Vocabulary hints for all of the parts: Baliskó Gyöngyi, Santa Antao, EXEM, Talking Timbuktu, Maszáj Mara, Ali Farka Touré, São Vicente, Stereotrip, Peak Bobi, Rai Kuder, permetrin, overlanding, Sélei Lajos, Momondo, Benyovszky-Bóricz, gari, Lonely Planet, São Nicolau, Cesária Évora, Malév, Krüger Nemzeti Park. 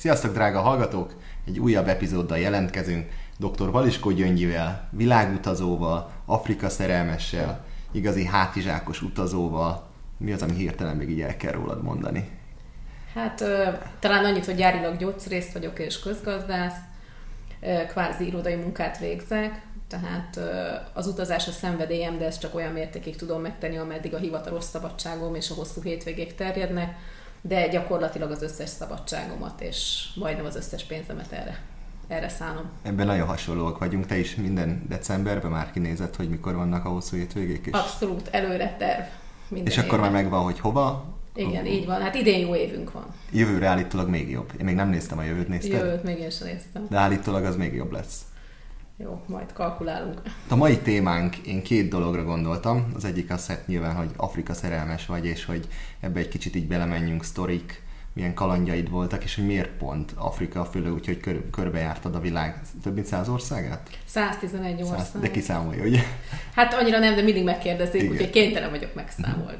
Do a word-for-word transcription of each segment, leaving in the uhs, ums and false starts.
Sziasztok, drága hallgatók! Egy újabb epizóddal jelentkezünk doktor Baliskó Gyöngyivel, világutazóval, Afrika szerelmessel, igazi hátizsákos utazóval. Mi az, ami hirtelen még így el kell rólad mondani? Hát talán annyit, hogy gyárilag gyógyszerész vagyok és közgazdász, kvázi irodai munkát végzek, tehát az utazás a szenvedélyem, de ezt csak olyan mértékig tudom megtenni, ameddig a hivatalos szabadságom és a hosszú hétvégék terjednek, de gyakorlatilag az összes szabadságomat és majdnem az összes pénzemet erre, erre szánom. Ebben nagyon hasonlóak vagyunk. Te is minden decemberben már kinézed, hogy mikor vannak a hosszú hétvégék is? Abszolút, előre terv. És akkor éve. Már megvan, hogy hova? Igen, így van. Hát idén jó évünk van. Jövőre állítólag még jobb. Én még nem néztem a jövőt, nézted? Jövőt még én sem néztem. De állítólag az még jobb lesz. Jó, majd kalkulálunk. A mai témánk, én két dologra gondoltam. Az egyik az hát nyilván, hogy Afrika szerelmes vagy, és hogy ebbe egy kicsit így belemenjünk, sztorik, milyen kalandjaid voltak, és hogy miért pont Afrika, főleg úgy, hogy kör, körbejártad a világ több mint száz országát? száztizenegy ország. De kiszámolja, ugye? Hát annyira nem, de mindig megkérdezik, úgyhogy kénytelen vagyok megszámolni.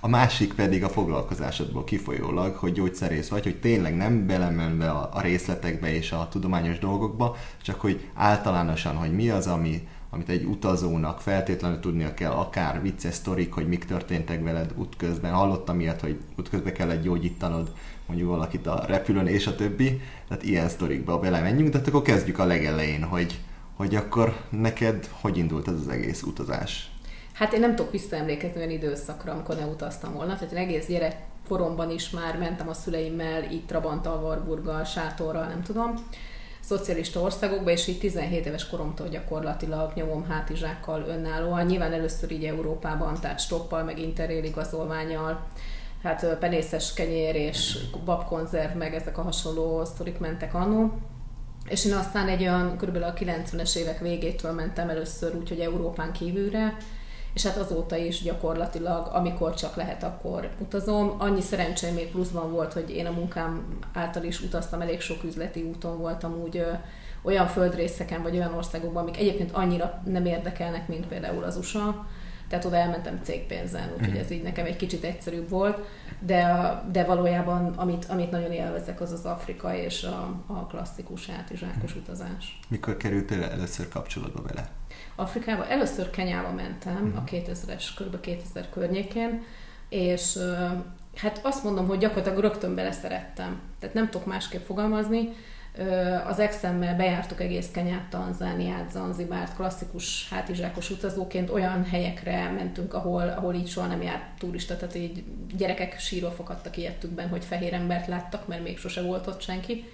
A másik pedig a foglalkozásodból kifolyólag, hogy gyógyszerész vagy, hogy tényleg nem belemenve a részletekbe és a tudományos dolgokba, csak hogy általánosan, hogy mi az, ami, amit egy utazónak feltétlenül tudnia kell, akár vicces sztorik, hogy mik történtek veled útközben. Hallottam ilyet, hogy útközben kellett gyógyítanod mondjuk valakit a repülőn és a többi, tehát ilyen sztorikba belemenjünk, de akkor kezdjük a legelején, hogy, hogy akkor neked hogy indult ez az egész utazás? Hát én nem tudok visszaemlékezni olyan időszakra, amikor ne utaztam volna. Tehát én egész gyerekkoromban is már mentem a szüleimmel, itt Rabant-Alvarburggal, sátorral, nem tudom, szocialista országokba, és így tizenhét éves koromtól gyakorlatilag nyomom hátizsákkal önállóan. Nyilván először így Európában, tehát stoppal, meg interrail igazolványal, hát penészes kenyér és babkonzerv, meg ezek a hasonló sztorik mentek annó. És én aztán egy olyan kb. A kilencvenes évek végétől mentem először úgy, hogy Európán kívülre, és hát azóta is gyakorlatilag, amikor csak lehet, akkor utazom. Annyi szerencsém még pluszban volt, hogy én a munkám által is utaztam, elég sok üzleti úton voltam úgy ö, olyan földrészeken, vagy olyan országokban, amik egyébként annyira nem érdekelnek, mint például az u es á. Tehát oda elmentem cégpénzen, úgyhogy ez így nekem egy kicsit egyszerűbb volt, de, de valójában amit, amit nagyon élvezek, az az Afrika és a, a klasszikus hátizsákos utazás. Mikor kerültél először kapcsolatba vele? Afrikába. Először Kenyába mentem a kétezres, kb. kétezer környékén, és hát azt mondom, hogy gyakorlatilag rögtön beleszerettem. Tehát nem tudok másképp fogalmazni. Az EXEM-mel bejártuk egész Kenyát, Tanzániát, Zanzibárt, klasszikus hátizsákos utazóként olyan helyekre mentünk, ahol, ahol így soha nem járt turista, tehát így gyerekek sírva fakadtak ilyetükben, hogy fehér embert láttak, mert még sose volt ott senki.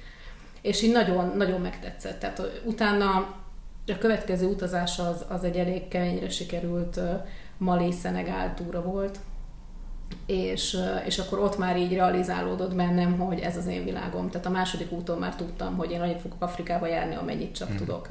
És így nagyon, nagyon megtetszett. Tehát utána a következő utazás az, az egy elég keményre sikerült Mali-Szenegál túra volt, és, és akkor ott már így realizálódott bennem, hogy ez az én világom. Tehát a második úton már tudtam, hogy én annyit fogok Afrikába járni, amennyit csak hmm. tudok.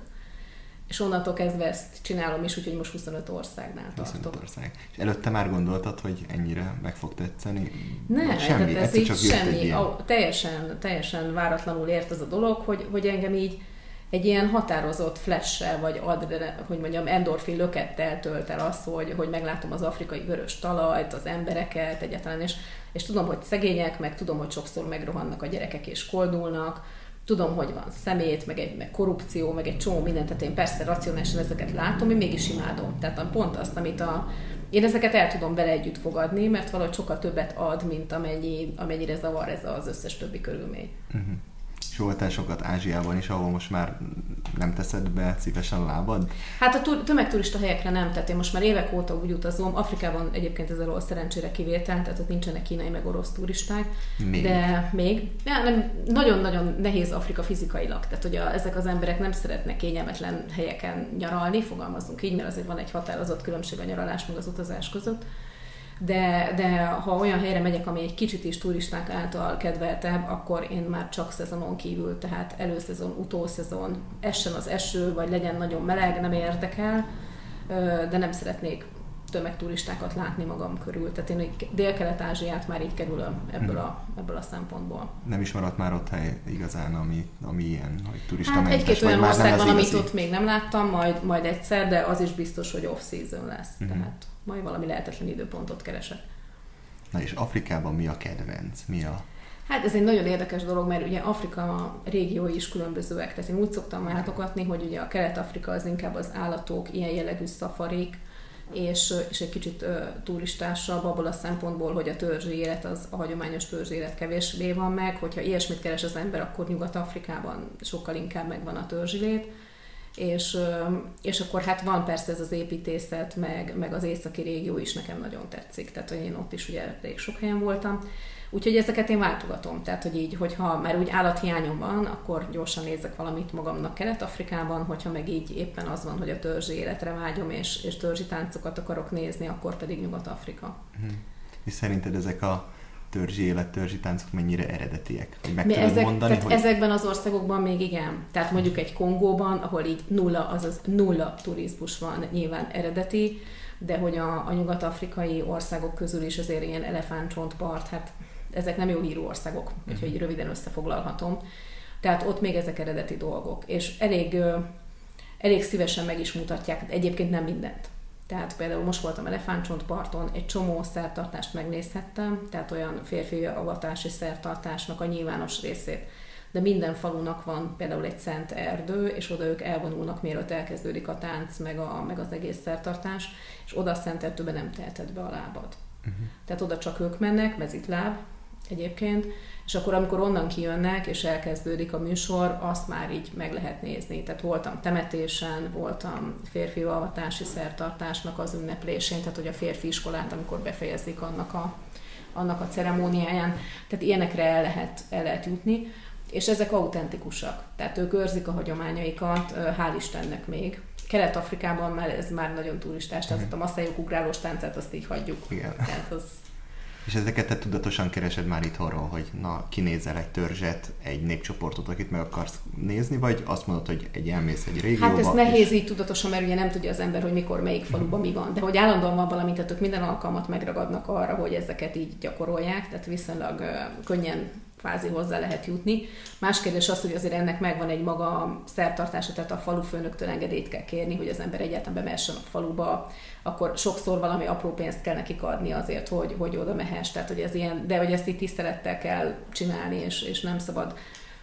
És onnantól kezdve ezt csinálom is, úgyhogy most huszonöt országnál tartok. huszonöt ország. És előtte már gondoltad, hogy ennyire meg fog tetszeni? Nem, semmi, ez így semmi. A, teljesen, teljesen váratlanul ért az a dolog, hogy, hogy engem így egy ilyen határozott flash-sel, vagy adre, hogy mondjam, endorfin lökettel tölt el az, hogy, hogy meglátom az afrikai vörös talajt, az embereket egyáltalán, és, és tudom, hogy szegények, meg tudom, hogy sokszor megrohannak a gyerekek és koldulnak, tudom, hogy van szemét, meg egy meg korrupció, meg egy csomó mindent, tehát én persze racionálisan ezeket látom, én mégis imádom. Tehát pont azt, amit a... Én ezeket el tudom vele együtt fogadni, mert valahogy sokkal többet ad, mint amennyi, amennyire zavar ez az összes többi körülmény. Uh-huh. És voltál sokat Ázsiában is, ahol most már nem teszed be szívesen lábad? Hát a tömegturista helyekre nem, tehát én most már évek óta úgy utazom. Afrikában egyébként ez alól szerencsére kivétel, tehát ott nincsenek kínai meg orosz turisták. Még. De még. De nagyon-nagyon nehéz Afrika fizikailag, tehát hogy a, ezek az emberek nem szeretnek kényelmetlen helyeken nyaralni, fogalmazunk így, mert azért van egy határozott különbség a nyaralás meg az utazás között. De, de ha olyan helyre megyek, ami egy kicsit is turisták által kedveltebb, akkor én már csak szezonon kívül, tehát előszezon, utószezon, essen az eső, vagy legyen nagyon meleg, nem érdekel, de nem szeretnék tömegturistákat látni magam körül. Tehát én Dél-Kelet-Ázsiát már így kerülöm ebből a, ebből a szempontból. Nem is maradt már ott hely igazán, ami, ami ilyen, hogy turista hát mentes, egy-két olyan ország van, amit ott még nem láttam, majd, majd egyszer, de az is biztos, hogy off-season lesz. Uh-huh. Tehát majd valami lehetetlen időpontot keresek. Na és Afrikában mi a kedvenc? Mi a Hát ez egy nagyon érdekes dolog, mert ugye Afrika régiói is különbözőek. Tehát én úgy szoktam látogatni, hogy ugye a Kelet-Afrika az inkább az állatok, ilyen jellegű szafarik, és, és egy kicsit ö, turistásabb abból a szempontból, hogy a törzsi élet, az, a hagyományos törzsi élet kevésbé van meg. Hogyha ilyesmit keres az ember, akkor Nyugat-Afrikában sokkal inkább megvan a törzsilét. És, és akkor hát van persze ez az építészet, meg, meg az északi régió is nekem nagyon tetszik, tehát hogy én ott is ugye elég sok helyen voltam, úgyhogy ezeket én váltogatom, tehát hogy így, hogyha már úgy állathiányom van, akkor gyorsan nézek valamit magamnak Kelet-Afrikában, hogyha meg így éppen az van, hogy a törzsi életre vágyom, és, és törzsi táncokat akarok nézni, akkor pedig Nyugat-Afrika. Hmm. És szerinted ezek a törzsi élet, törzsi táncok mennyire eredetiek? Meg tudod ezek, mondani, hogy... Ezekben az országokban még igen. Tehát mondjuk egy Kongóban, ahol így nulla, azaz nulla turizmus van, nyilván eredeti, de hogy a, a nyugat-afrikai országok közül is azért ilyen elefántcsontpart, hát ezek nem jó hírű országok, úgyhogy uh-huh. röviden összefoglalhatom. Tehát ott még ezek eredeti dolgok. És elég, elég szívesen meg is mutatják, egyébként nem mindent. Tehát például most voltam Elefántcsontparton, egy csomó szertartást megnézhettem, tehát olyan férfi avatási szertartásnak a nyilvános részét. De minden falunak van például egy szent erdő, és oda ők elvonulnak, mielőtt elkezdődik a tánc, meg, a, meg az egész szertartás, és oda a szent erdőbe nem teheted be a lábad. Uh-huh. Tehát oda csak ők mennek, mezitláb egyébként, és akkor amikor onnan kijönnek, és elkezdődik a műsor, azt már így meg lehet nézni. Tehát voltam temetésen, voltam férfi avatási szertartásnak az ünneplésén, tehát hogy a férfi iskolát, amikor befejezik annak a, annak a ceremóniáján, tehát ilyenekre el lehet, el lehet jutni, és ezek autentikusak, tehát ők őrzik a hagyományaikat, hál' Istennek még. Kelet-Afrikában már ez már nagyon turistás, tehát a maszájuk ugrálós táncát azt így hagyjuk. Igen. Tehát az... És ezeket te tudatosan keresed már itthonról, hogy na, kinézel egy törzset, egy népcsoportot, akit meg akarsz nézni, vagy azt mondod, hogy egy elmész egy régióba? Hát ez nehéz és... így tudatosan, mert ugye nem tudja az ember, hogy mikor, melyik faluban mi van. De hogy állandóan van valami, tehát ők minden alkalmat megragadnak arra, hogy ezeket így gyakorolják, tehát viszonylag uh, könnyen kvázi hozzá lehet jutni. Más kérdés az, hogy azért ennek megvan egy maga szertartása, tehát a falufőnöktől engedélyt kell kérni, hogy az ember egyáltalán bemehessen a faluba, akkor sokszor valami apró pénzt kell nekik adni azért, hogy, hogy oda mehess. Tehát, hogy ez ilyen, de hogy ezt így tisztelettel kell csinálni, és, és nem szabad,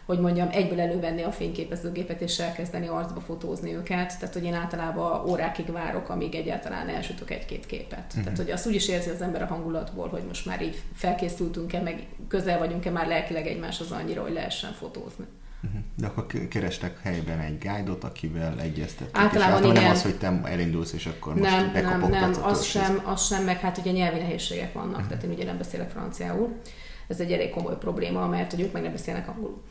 hogy mondjam, egyből elővenni a fényképezőgépet, és elkezdeni arcba fotózni őket. Tehát, hogy én általában órákig várok, amíg egyáltalán elsütök egy-két képet. Uh-huh. Tehát, hogy azt úgy is érzi az ember a hangulatból, hogy most már így felkészültünk-e, meg közel vagyunk-e már lelkileg egymáshoz annyira, hogy lehessen fotózni. Uh-huh. De akkor kerestek helyben egy guide-ot, akivel egyeztettek. Általában igen. Nem az, hogy te elindulsz, és akkor most nem, bekapogtatod. Nem, nem, az sem, az sem, meg hát ugye nyelvi nehézségek vannak. Uh-huh. Tehát én ugye nem beszélek franciául. Ez egy elég komoly probléma, mert hogy ők meg nem beszélnek angolul.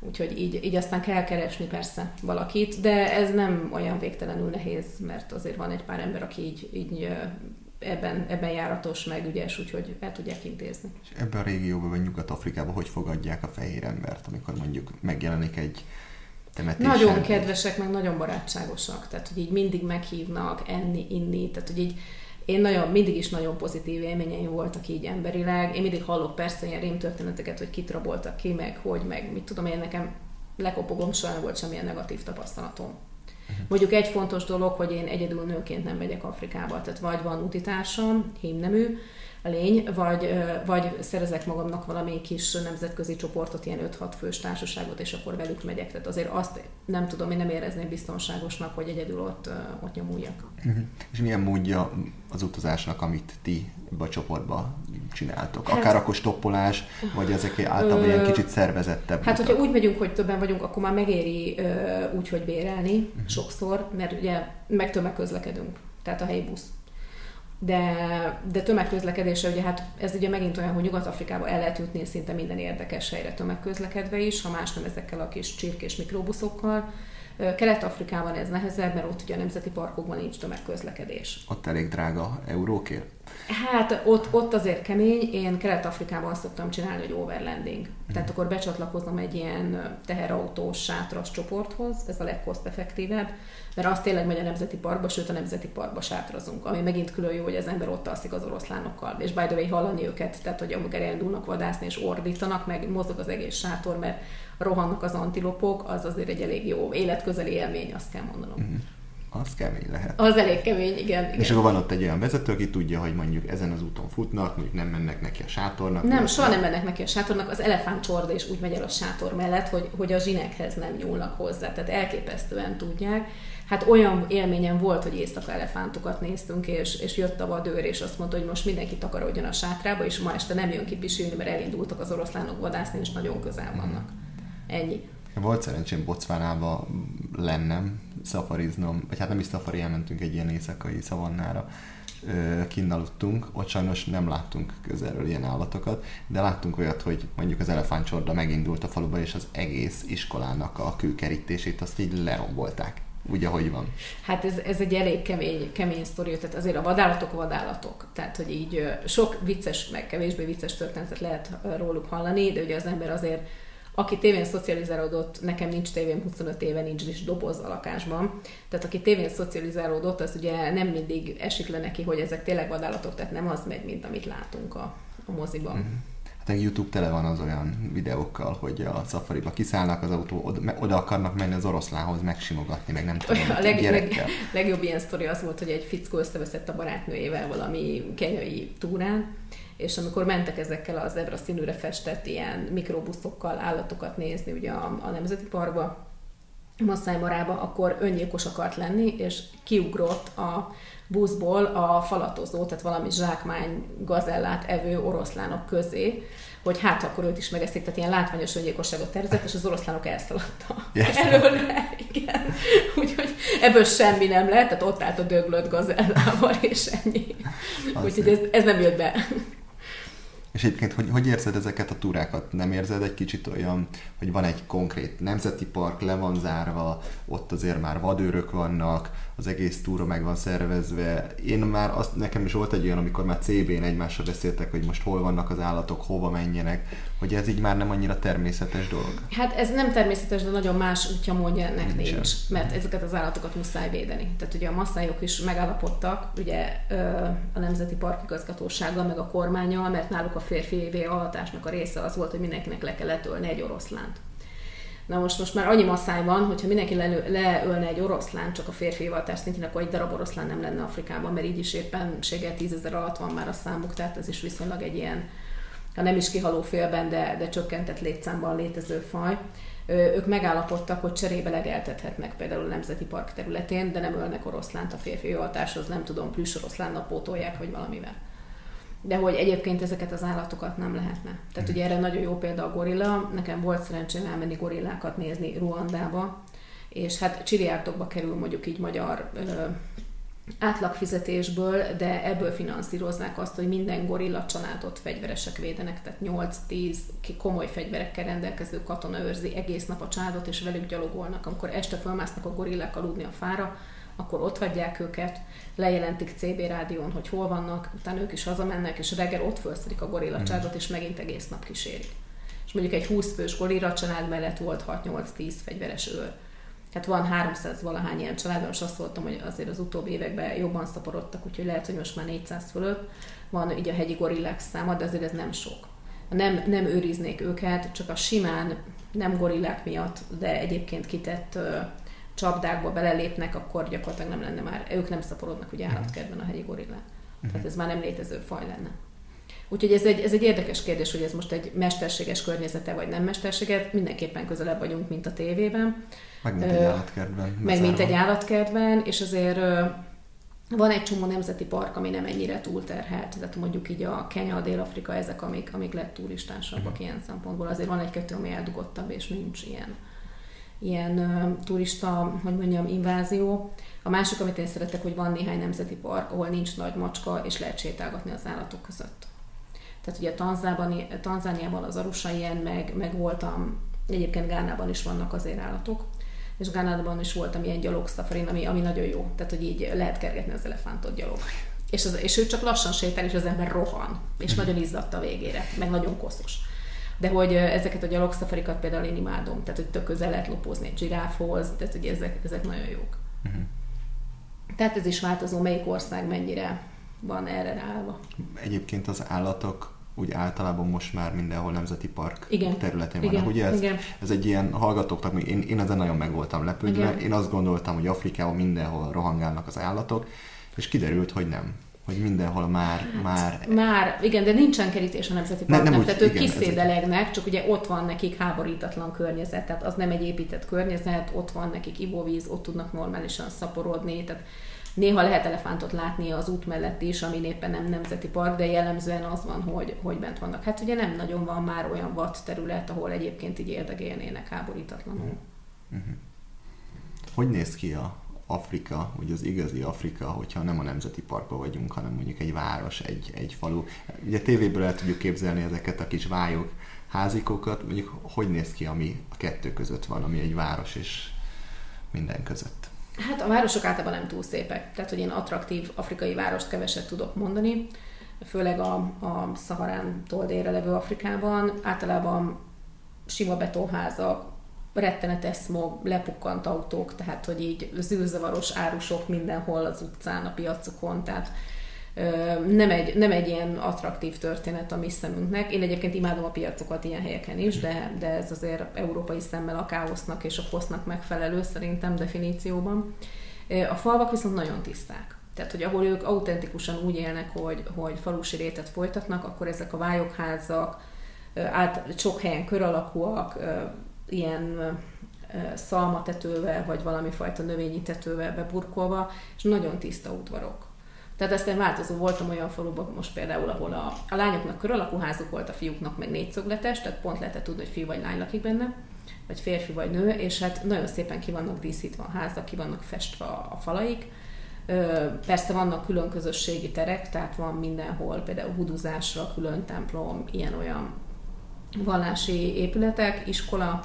Úgyhogy így, így aztán kell keresni persze valakit, de ez nem olyan végtelenül nehéz, mert azért van egy pár ember, aki így, így ebben, ebben járatos, meg ügyes, úgyhogy el tudják intézni. És ebben a régióban, vagy Nyugat-Afrikában hogy fogadják a fehér embert, amikor mondjuk megjelenik egy temetésen? Nagyon kedvesek, meg nagyon barátságosak, tehát hogy így mindig meghívnak enni, inni, tehát hogy így én nagyon, mindig is nagyon pozitív élményeim voltak így emberileg. Én mindig hallok persze ilyen rémtörténeteket, hogy kit raboltak ki, meg hogy, meg mit tudom én, nekem lekopogom, soha nem volt semmilyen negatív tapasztalatom. Mondjuk egy fontos dolog, hogy én egyedül nőként nem megyek Afrikába. Tehát vagy van utitársam, hímnemű, a lény, vagy, vagy szerezek magamnak valami kis nemzetközi csoportot, ilyen öt-hat fős társaságot, és akkor velük megyek. Tehát azért azt nem tudom, én nem érezném biztonságosnak, hogy egyedül ott, ott nyomuljak. Uh-huh. És milyen módja az utazásnak, amit ti ebbe a csoportba csináltok? Hát, akár akkor stoppolás, vagy ezek általában ilyen kicsit szervezettebb? Hát, hogyha úgy megyünk, hogy többen vagyunk, akkor már megéri úgy, hogy bérelni uh-huh. sokszor, mert ugye meg tömegközlekedünk, tehát a helyi busz. De, de tömegközlekedése, ugye hát ez ugye megint olyan, hogy Nyugat-Afrikába el lehet jutni szinte minden érdekes helyre tömegközlekedve is, ha más nem ezekkel a kis csirkés mikrobuszokkal. Kelet-Afrikában ez nehezebb, mert ott ugye a nemzeti parkokban nincs tömegközlekedés. Ott elég drága eurókért? Hát ott, ott azért kemény. Én Kelet-Afrikában azt szoktam csinálni, hogy overlanding. Mm. Tehát akkor becsatlakozom egy ilyen teherautós, sátras csoporthoz, ez a legkoszteffektívebb, mert azt tényleg megy a nemzeti parkba, sőt a nemzeti parkba sátrazunk, ami megint külön jó, hogy az ember ott alszik az oroszlánokkal, és by the way hallani őket, tehát hogy amikor elindulnak vadászni és ordítanak, meg mozog az egész sátor, mert rohannak az antilopok, az azért egy elég jó életközeli élmény, azt kell mondanom. Mm-hmm. az kemény lehet. Az elég kemény, igen. És igen. Akkor van ott egy olyan vezető, aki tudja, hogy mondjuk ezen az úton futnak, mondjuk nem mennek neki a sátornak. Nem, soha nem mennek neki a sátornak, az elefántcsorda is úgy megy el a sátor mellett, hogy, hogy a zsinekhez nem nyúlnak hozzá, tehát elképesztően tudják. Hát olyan élményem volt, hogy éjszaka elefántokat néztünk, és, és jött a vadőr, és azt mondta, hogy most mindenki takarodjon a sátrába, és ma este nem jön ki pisilni, mert elindultak az oroszlánok vadászni, és nagyon közel vannak. Ennyi. Volt szerencsém Bocvánába lennem, szafariznom, vagy hát nem is szafari, elmentünk egy ilyen éjszakai szavannára, kint aludtunk, ott sajnos nem láttunk közelről ilyen állatokat, de láttunk olyat, hogy mondjuk az elefántcsorda megindult a faluba, és az egész iskolának a kőkerítését azt így lerombolták. Úgy, ahogy van. Hát ez, ez egy elég kemény, kemény sztori, tehát azért a vadállatok vadállatok, tehát hogy így sok vicces, meg kevésbé vicces történetet lehet róluk hallani, de ugye az ember azért, aki tévén szocializálódott, nekem nincs tévém, huszonöt éve nincs is doboz a lakásban, tehát aki tévén szocializálódott, az ugye nem mindig esik le neki, hogy ezek tényleg vadállatok, tehát nem az megy, mint amit látunk a, a moziban. Mm-hmm. Hát a YouTube tele van az olyan videókkal, hogy a szafariba kiszállnak az autó, oda, oda akarnak menni az oroszlánhoz, megsimogatni, meg nem tudom, a leg, leg, legjobb ilyen sztori az volt, hogy egy fickó összeveszett a barátnőjével valami kenyai túrán, és amikor mentek ezekkel a zebra színűre festett ilyen mikrobuszokkal állatokat nézni ugye a, a Nemzeti Parkba, Maszáj Marába, akkor öngyilkos akart lenni, és kiugrott a buszból a falatozó, tehát valami zsákmány gazellát evő oroszlánok közé, hogy hát akkor őt is megeszik, tehát ilyen látványos öngyilkosságot tervezett, és az oroszlánok elszaladta yes. előle, igen. Úgyhogy ebből semmi nem lett, tehát ott állt a döglött gazellával, és ennyi. Úgyhogy ez, ez nem jött be. És egyébként, hogy, hogy érzed ezeket a túrákat? Nem érzed egy kicsit olyan, hogy van egy konkrét nemzeti park, le van zárva, ott azért már vadőrök vannak, az egész túra meg van szervezve. Én már, azt, nekem is volt egy olyan, amikor már cé bén egymással beszéltek, hogy most hol vannak az állatok, hova menjenek, hogy ez így már nem annyira természetes dolog. Hát ez nem természetes, de nagyon más útja módja ennek nincs, nincs mert ezeket az állatokat muszáj védeni. Tehát ugye a masszájok is megállapodtak, ugye a Nemzeti Park igazgatósággal, meg a kormánnyal, mert náluk a férfiévé altatásnak a része az volt, hogy mindenkinek le kell letölni egy oroszlánt. Na most, most már annyi masszáj van, hogyha mindenki le, leölne egy oroszlán, csak a férfi altatás szintjén, akkor egy darab oroszlán nem lenne Afrikában, mert így is éppenséggel tízezer alatt van már a számuk, tehát ez is viszonylag egy ilyen, ha nem is kihaló félben, de, de csökkentett létszámban létező faj. Ők megállapodtak, hogy cserébe legeltethetnek például a Nemzeti Park területén, de nem ölnek oroszlánt a férfi altatáshoz, nem tudom, plüsoroszlánnal pótolják, vagy valamivel. De hogy egyébként ezeket az állatokat nem lehetne. Tehát ugye erre nagyon jó példa a gorilla. Nekem volt szerencsém elmenni gorillákat nézni Ruandába, és hát csiliártokba kerül mondjuk így magyar ö, átlagfizetésből, de ebből finanszíroznák azt, hogy minden gorilla családot fegyveresek védenek, tehát nyolc-tíz komoly fegyverekkel rendelkező katona őrzi egész nap a családot, és velük gyalogolnak. Amikor este fölmásznak a gorillák aludni a fára, akkor ott hagyják őket, lejelentik cé bé rádión, hogy hol vannak, utána ők is hazamennek, és reggel ott fölszedik a gorilla családot, és megint egész nap kísérik. És mondjuk egy húsz fős gorilla család mellett volt hat-nyolc-tíz fegyveres őr. Hát van háromszáz valahány ilyen családban, és azt mondtam, hogy azért az utóbbi években jobban szaporodtak, úgyhogy lehet, hogy most már négyszáz fölött van így a hegyi gorillák száma, de azért ez nem sok. Nem, nem őriznék őket, csak a simán, nem gorillák miatt, de egyébként kitett csapdákba belelépnek, akkor gyakorlatilag nem lenne már, ők nem szaporodnak ugye állatkertben a hegyi gorillák. Tehát ez már nem létező faj lenne. Úgyhogy ez egy, ez egy érdekes kérdés, hogy ez most egy mesterséges környezete, vagy nem mesterséget, mindenképpen közelebb vagyunk, mint a tévében. Meg mint egy állatkertben. Bezárva. Meg mint egy állatkertben, és azért van egy csomó nemzeti park, ami nem ennyire túlterhelt, tehát mondjuk így a Kenya, a Dél-Afrika, ezek, amik, amik lett turistásabbak uh-huh. ilyen szempontból. Azért van egy-kettő, ami eldugottabb, és nincs ilyen. ilyen uh, turista, hogy mondjam, invázió. A másik, amit én szeretek, hogy van néhány nemzeti park, ahol nincs nagy macska, és lehet sétálgatni az állatok között. Tehát ugye Tanzában, Tanzániában az Arusa ilyen, meg, meg voltam, egyébként Gánában is vannak azért állatok, és Gánában is voltam ilyen gyalogszafarin, ami, ami nagyon jó. Tehát, hogy így lehet kergetni az elefántot gyalog. És, az, és ő csak lassan sétál, és az ember rohan, és nagyon izzadt a végére, meg nagyon koszos. De hogy ezeket a gyalogszafarikat például én imádom, tehát hogy tök közel lehet lopózni egy zsiráfhoz, tehát hogy ezek, ezek nagyon jók. Uh-huh. Tehát ez is változó, melyik ország mennyire van erre ráállva. Egyébként az állatok úgy általában most már mindenhol nemzeti park igen. területén vannak. Igen. Ugye ez, igen. ez egy ilyen hallgatóknak, én, én ezen nagyon meg voltam lepődve, igen. én azt gondoltam, hogy Afrikában mindenhol rohangálnak az állatok, és kiderült, hogy nem. Hogy mindenhol már... Hát, már... már, igen, de nincsen kerítés a nemzeti parknak, nem, nem tehát úgy, ők igen, kiszédelegnek, csak ugye ott van nekik háborítatlan környezet, tehát az nem egy épített környezet, ott van nekik ivóvíz, ott tudnak normálisan szaporodni, tehát néha lehet elefántot látni az út mellett is, ami éppen nem nemzeti park, de jellemzően az van, hogy, hogy bent vannak. Hát ugye nem nagyon van már olyan vatt terület, ahol egyébként így érdegélnének háborítatlanul. Uh-huh. Hogy néz ki a Afrika, vagy az igazi Afrika, hogyha nem a nemzeti parkban vagyunk, hanem mondjuk egy város, egy, egy falu? Ugye tévéből el tudjuk képzelni ezeket a kis vályok, házikokat, mondjuk hogy néz ki, ami a kettő között van, ami egy város és minden között? Hát a városok általában nem túl szépek. Tehát, hogy én attraktív afrikai várost keveset tudok mondani, főleg a, a Szaharántól délre levő Afrikában. Általában sima betonházak, rettenetes szmog, lepukkant autók, tehát, hogy így zűrzavaros árusok mindenhol az utcán, a piacokon, tehát nem egy, nem egy ilyen attraktív történet a mi szemünknek. Én egyébként imádom a piacokat ilyen helyeken is, de, de ez azért európai szemmel a káosznak és a posznak megfelelő szerintem definícióban. A falvak viszont nagyon tiszták. Tehát, hogy ahol ők autentikusan úgy élnek, hogy, hogy falusi létet folytatnak, akkor ezek a vályokházak, át, sok helyen kör alakúak, ilyen szalmatetővel, vagy valami fajta növényi tetővel beburkolva, és nagyon tiszta udvarok. Tehát aztán változó, voltam olyan faluban most például, ahol a, a lányoknak kör alakú házuk volt, a fiúknak meg négyszögletes, tehát pont lehetett tudni, hogy fiú vagy lány lakik benne, vagy férfi vagy nő, és hát nagyon szépen ki vannak díszítve a házak, ki vannak festve a falaik. Persze vannak külön közösségi terek, tehát van mindenhol például huduzásra külön templom, ilyen-olyan vallási épületek, iskola,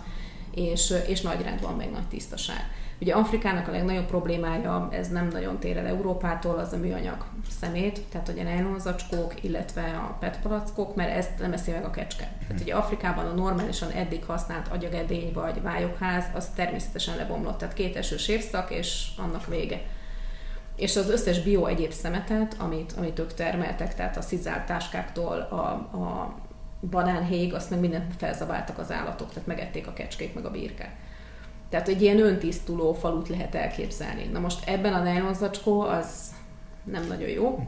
és, és nagy rend van, meg nagy tisztaság. Ugye Afrikának a legnagyobb problémája, ez nem nagyon tér el Európától, az a műanyag szemét, tehát ugye a nylon zacskók, illetve a pé e té palackok, mert ezt nem eszi meg a kecske. Tehát ugye Afrikában a normálisan eddig használt agyagedény vagy vályokház, az természetesen lebomlott, tehát két esős évszak, és annak vége. És az összes bio egyéb szemetet, amit, amit ők termeltek, tehát a szizált táskáktól a, a banánhéig, azt meg mindent felzabáltak az állatok, tehát megették a kecskék, meg a birkák. Tehát egy ilyen öntisztuló falut lehet elképzelni. Na most ebben a nylon zacskó az nem nagyon jó,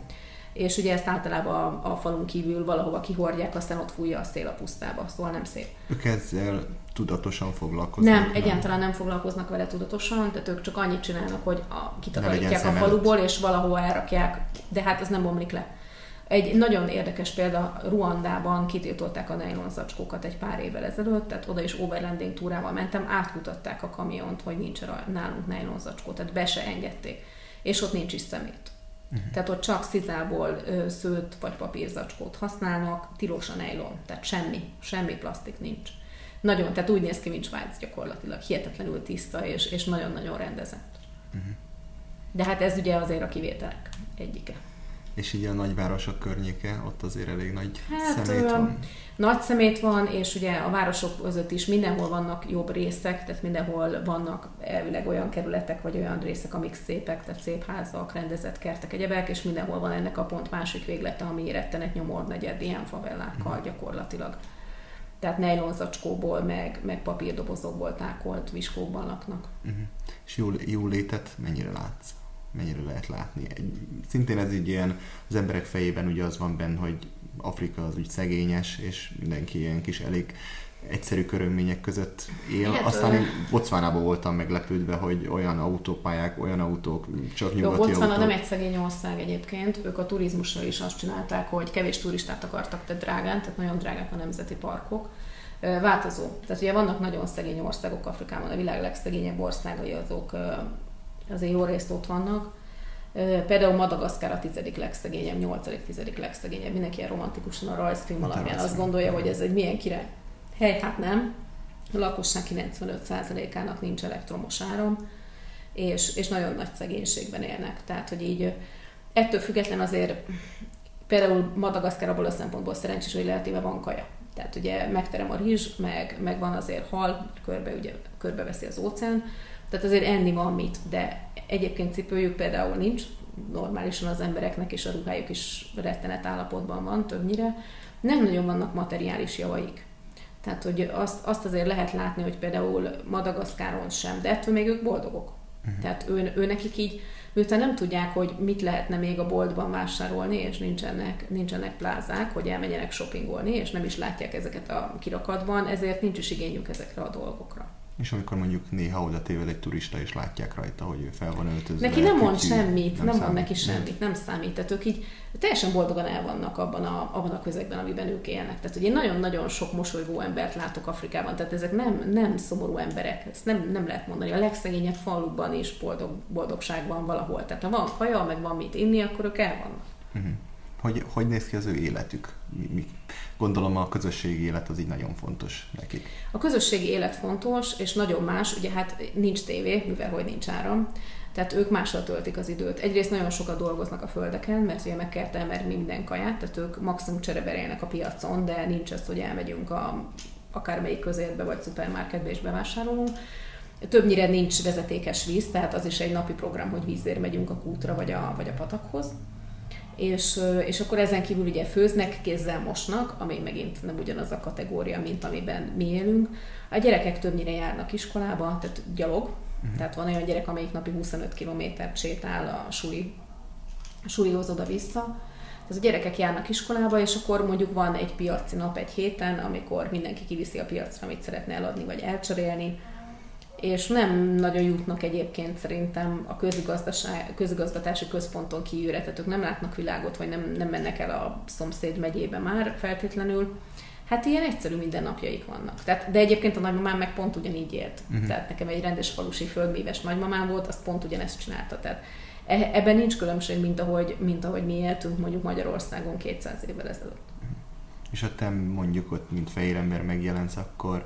és ugye ezt általában a, a falun kívül valahova kihordják, aztán ott fújja a szél a pusztába, szóval nem szép. Ők ezzel tudatosan foglalkoznak? Nem, nem, egyáltalán nem foglalkoznak vele tudatosan, tehát ők csak annyit csinálnak, hogy a, kitakarítják a faluból, és valahova elrakják, de hát ez nem bomlik le. Egy nagyon érdekes példa, Ruandában kitiltották a nylon zacskókat egy pár évvel ezelőtt, tehát oda is overlanding túrával mentem, átkutatták a kamiont, hogy nincs nálunk nylon zacskó, tehát be se engedték, és ott nincs is szemét. Uh-huh. Tehát ott csak szizából szőtt vagy papírzacskót használnak, tilos a nylon, tehát semmi, semmi plastik nincs. Nagyon, tehát úgy néz ki, mint Svájc gyakorlatilag, hihetetlenül tiszta és, és nagyon-nagyon rendezett. Uh-huh. De hát ez ugye azért a kivételek egyike. És így a nagyvárosok környéke, ott azért elég nagy hát, szemét van. Nagy szemét van, és ugye a városok között is mindenhol vannak jobb részek, tehát mindenhol vannak elvileg olyan kerületek, vagy olyan részek, amik szépek, tehát szép házak, rendezett kertek, egyebek, és mindenhol van ennek a pont másik véglete, ami rettenet nyomornegyed, ilyen favellákkal hmm. gyakorlatilag. Tehát nejlonzacskóból, meg, meg papírdobozokból tákolt viskókban laknak. Uh-huh. És jól, jól létet mennyire látsz? Mennyire lehet látni. Szintén ez így ilyen, az emberek fejében ugye az van benne, hogy Afrika az úgy szegényes, és mindenki ilyen kis elég egyszerű körülmények között él. Hát, aztán én Botswanában voltam meglepődve, hogy olyan autópályák, olyan autók, csak nyugati autók. Botswana nem egy szegény ország egyébként. Ők a turizmusra is azt csinálták, hogy kevés turistát akartak, tehát drágán, tehát nagyon drágák a nemzeti parkok. Változó. Tehát ugye vannak nagyon szegény országok Afrikában, a világ legszegényebb országai azok azért jó részt ott vannak. Például Madagaszkár a tizedik legszegényebb, nyolcadik, tizedik legszegényebb. Mindenki ilyen romantikusan a rajzfilm alapján azt gondolja, hogy ez egy milyen király hely. Hát nem. A lakosság kilencvenöt százalékának nincs elektromos áram, és, és nagyon nagy szegénységben élnek. Tehát, hogy így ettől független azért például Madagaszkár abból a szempontból szerencsés, hogy lehetéve van kaja. Tehát ugye megterem a rizs, meg, meg van azért hal, körbe, ugye, körbeveszi az óceán. Tehát azért enni van mit, de egyébként cipőjük például nincs, normálisan az embereknek, és a ruhájuk is rettenet állapotban van többnyire, nem nagyon vannak materiális javaik. Tehát, hogy azt, azt azért lehet látni, hogy például Madagaszkáron sem, de ettől még ők boldogok. Uh-huh. Tehát ő, ő nekik így, miután nem tudják, hogy mit lehetne még a boltban vásárolni, és nincsenek, nincsenek plázák, hogy elmenjenek shoppingolni, és nem is látják ezeket a kirakatban, ezért nincs is igényük ezekre a dolgokra. És amikor mondjuk néha oda téved egy turista, és látják rajta, hogy ő fel van öltözve. Neki nem mond semmit, nem, nem mond neki semmit, nem számít. Tehát ők így teljesen boldogan el vannak abban a, abban a közegben, amiben ők élnek. Tehát, hogy én nagyon-nagyon sok mosolygó embert látok Afrikában, tehát ezek nem, nem szomorú emberek, ezt nem, nem lehet mondani. A legszegényebb faluban is boldog, boldogságban valahol. Tehát ha van kaja, meg van mit inni, akkor ők el vannak. Uh-huh. Hogy, hogy néz ki az ő életük? Mi, mi? Gondolom a közösségi élet az így nagyon fontos nekik. A közösségi élet fontos, és nagyon más, ugye hát nincs tévé, mivel hogy nincs áram, tehát ők mással töltik az időt. Egyrészt nagyon sokat dolgoznak a földeken, mert ugye meg kell termelni minden kaját, tehát ők maximum csereberélnek a piacon, de nincs az, hogy elmegyünk a, akármelyik közértbe vagy szupermarketbe és bevásárolunk. Többnyire nincs vezetékes víz, tehát az is egy napi program, hogy vízért megyünk a kútra vagy a, vagy a patakhoz. És, és akkor ezen kívül ugye főznek, kézzel mosnak, ami megint nem ugyanaz a kategória, mint amiben mi élünk. A gyerekek többnyire járnak iskolába, tehát gyalog. Uh-huh. Tehát van olyan gyerek, amelyik napi huszonöt kilométert sétál a suli, a sulihoz oda-vissza. Tehát a gyerekek járnak iskolába, és akkor mondjuk van egy piaci nap egy héten, amikor mindenki kiviszi a piacra, amit szeretne eladni vagy elcserélni. És nem nagyon jutnak egyébként szerintem a közigazgatási központon kívülre, tehát ők nem látnak világot, vagy nem, nem mennek el a szomszéd megyébe már feltétlenül. Hát ilyen egyszerű mindennapjaik vannak. Tehát, de egyébként a nagymamám meg pont ugyanígy élt. Uh-huh. Tehát nekem egy rendes falusi földműves nagymamám volt, azt pont ugyanezt csinálta. Tehát e- ebben nincs különbség, mint ahogy, mint ahogy mi éltünk mondjuk Magyarországon kétszáz évvel ezelőtt. Uh-huh. És ha te mondjuk ott, mint fehér ember megjelensz, akkor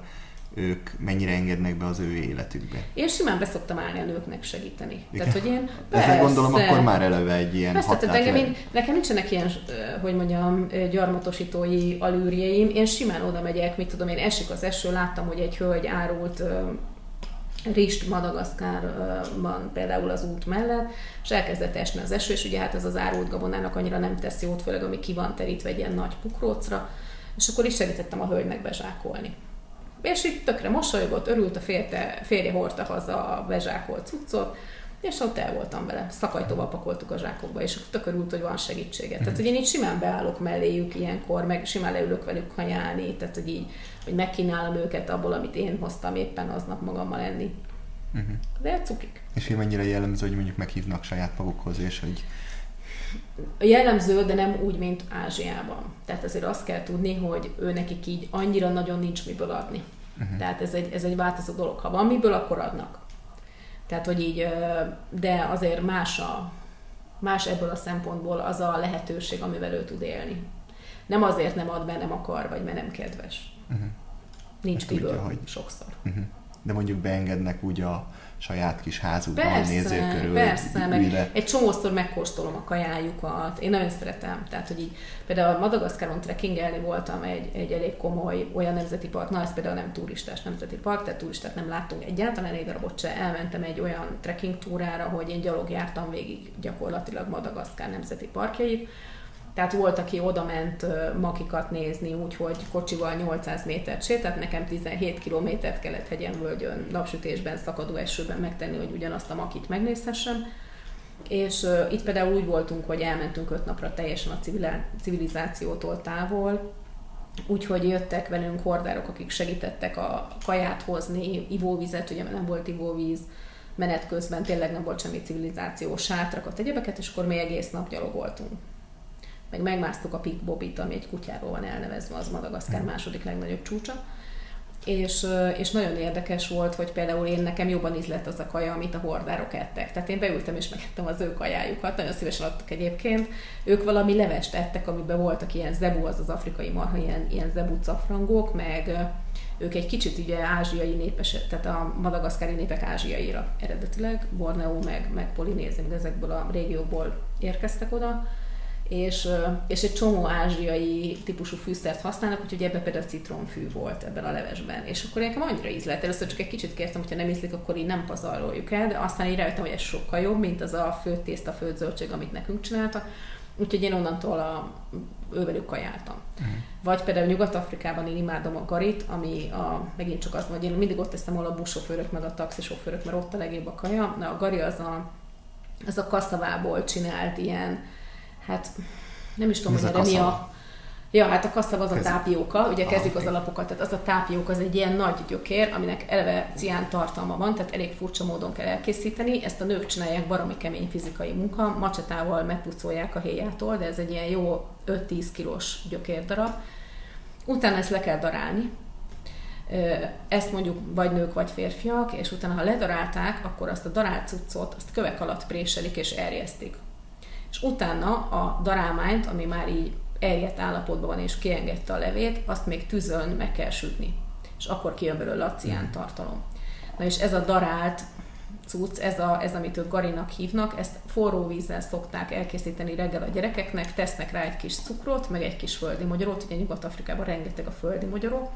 ők mennyire engednek be az ő életükbe. Én simán beszoktam állni a nőknek segíteni. Igen. Tehát, hogy én persze... Ezzel gondolom, akkor már eleve egy ilyen persze, hatát engem, én, nekem nincsenek ilyen, hogy mondjam, gyarmatosítói alűrjeim. Én simán oda megyek, mit tudom én, esik az eső, láttam, hogy egy hölgy árult rist Madagaszkárban például az út mellett, és elkezdett esni az eső, és ugye hát ez az árult gabonának annyira nem tesz jót, főleg ami ki van terítve egy ilyen nagy pukrócra, és akkor is segítettem a hölgynek bezsákolni. És így tökre mosolygott, örült, a férje, férje hordta haza a bezsákolt cuccot, és ott el voltam vele. Szakajtóval pakoltuk a zsákokba, és tök örült, hogy van segítséget. Tehát, hogy én így simán beállok melléjük ilyenkor, meg simán leülök velük hanyálni, tehát, hogy így, hogy megkínálom őket abból, amit én hoztam éppen aznap magammal enni. Uh-huh. De cukik. És én mennyire jellemző, hogy mondjuk meghívnak saját magukhoz, és hogy... Jellemző, de nem úgy, mint Ázsiában. Tehát azért azt kell tudni, hogy ő nekik így annyira nagyon nincs miből adni. Uh-huh. Tehát ez egy, ez egy változó dolog. Ha van miből, akkor adnak. Tehát, hogy így, de azért más, a, más ebből a szempontból az a lehetőség, amivel ő tud élni. Nem azért nem ad, mert nem akar, vagy mert nem kedves. Uh-huh. Nincs miből hogy... sokszor. Uh-huh. De mondjuk beengednek úgy a saját kis házukban, persze, a nézőkörül. Persze, meg egy csomószor megkóstolom a kajájukat. Én nagyon szeretem. Tehát, hogy így például Madagaszkáron trekkingelni voltam egy, egy elég komoly olyan nemzeti park, na ez például nem turistás nemzeti park, tehát turistát nem láttunk egyáltalán, egy darabot se. Elmentem egy olyan trekking túrára, hogy én gyalog jártam végig gyakorlatilag Madagaszkár nemzeti parkjait. Tehát volt, aki odament makikat nézni, úgyhogy kocsival nyolcszáz métert sétált, nekem tizenhét kilométert kellett hegyen, völgyön, napsütésben, szakadó esőben megtenni, hogy ugyanazt a makit megnézhessem. És uh, itt például úgy voltunk, hogy elmentünk öt napra teljesen a civil- civilizációtól távol, úgyhogy jöttek velünk hordárok, akik segítettek a kaját hozni, ivóvizet, ugye nem volt ivóvíz, menet közben tényleg nem volt semmi civilizáció, sátrakat, egyebeket, és akkor mi egész nap gyalogoltunk. Meg megmásztuk a Peak Bobit, ami egy kutyáról van elnevezve, az Madagaszkár második legnagyobb csúcsa. És, és nagyon érdekes volt, hogy például én nekem jobban ízlett az a kaja, amit a hordárok ettek. Tehát én beültem és megettem az ő kajájukat, nagyon szívesen adtuk egyébként. Ők valami levest ettek, amiben voltak ilyen zebu, az az afrikai marha, ilyen, ilyen zebu cafrangok, meg ők egy kicsit ugye ázsiai népes, tehát a madagaszkári népek ázsiaira eredetileg, Borneo meg, meg Polinézia, de ezekből a régióból érkeztek oda. És, és egy csomó ázsiai típusú fűszert használnak, úgyhogy ebben például citromfű volt ebben a levesben. És akkor nekem annyira ízlett. Először csak egy kicsit kértem, hogyha nem ízlik, akkor így nem pazaroljuk el, de aztán így rájöttem, hogy ez sokkal jobb, mint az a főtt tészta, főtt zöldség, amit nekünk csináltak. Úgyhogy én onnantól a, ővelük kajáltam. Uh-huh. Vagy például Nyugat-Afrikában én imádom a garit, ami a, megint csak az, hogy én mindig ott teszem ahol a buszsofőrök, meg a taxisofőrök, mert ott a legjobb a kaja. Na, a gari az a, az a kaszavából csinált ilyen, hát nem is tudom, hogy mi a... Ja, hát a kasszava az a tápióka, ugye kezdjük az alapokat, tehát az a tápióka az egy ilyen nagy gyökér, aminek eleve cián tartalma van, tehát elég furcsa módon kell elkészíteni, ezt a nők csinálják, baromi kemény fizikai munka, macsetával megpucolják a héjától, de ez egy ilyen jó öt-tíz kilós gyökérdarab. Utána ezt le kell darálni, ezt mondjuk vagy nők, vagy férfiak, és utána ha ledarálták, akkor azt a darált cuccot, azt kövek alatt préselik és erjesztik. És utána a darálmányt, ami már így erjedt állapotban van és kiengedte a levét, azt még tűzön meg kell sütni. És akkor kijön belőle a cián tartalom. Na és ez a darált cucc, ez, a, ez amit ők garinak hívnak, ezt forró vízzel szokták elkészíteni reggel a gyerekeknek, tesznek rá egy kis cukrot, meg egy kis földi magyarót, ugye Nyugat-Afrikában rengeteg a földi magyaró,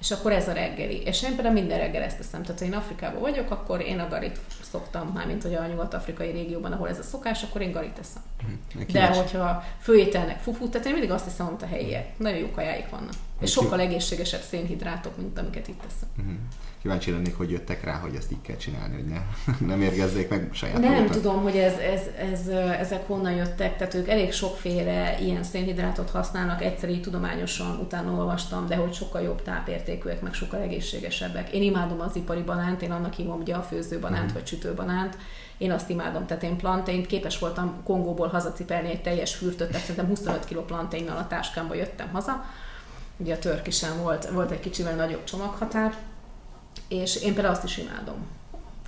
és akkor ez a reggeli. És én például minden reggel ezt teszem. Tehát ha én Afrikában vagyok, akkor én a garit szoktam, mármint hogy a nyugat-afrikai régióban, ahol ez a szokás, akkor én garit teszem. Hmm, de hogyha főételnek fufut, tehát én mindig azt teszem, amit a helyiek. Nagyon jó kajáik vannak. Egy és sokkal jó. Egészségesebb szénhidrátok, mint amiket itt teszem. Hmm. Kíváncsi lennék, hogy jöttek rá, hogy ezt így kell csinálni, hogy ne, nem érgezzék meg saját magukat. Nem tudom, hogy ez, ez, ez, ezek honnan jöttek, tehát ők elég sokféle ilyen szénhidrátot használnak, egyszer így tudományosan utána olvastam, de hogy sokkal jobb tápértékűek, meg sokkal egészségesebbek. Én imádom az ipari banánt, én annak hívom ugye a főzőbanánt, uh-huh. vagy sütőbanánt, én azt imádom, tehát én plantént képes voltam Kongóból hazacipelni egy teljes fürtöt, tehát szerintem huszonöt kiló planténnal a táskámba jöttem haza, ugye a Törkisen volt, volt egy kicsivel nagyobb csomaghatár. És én például azt is imádom.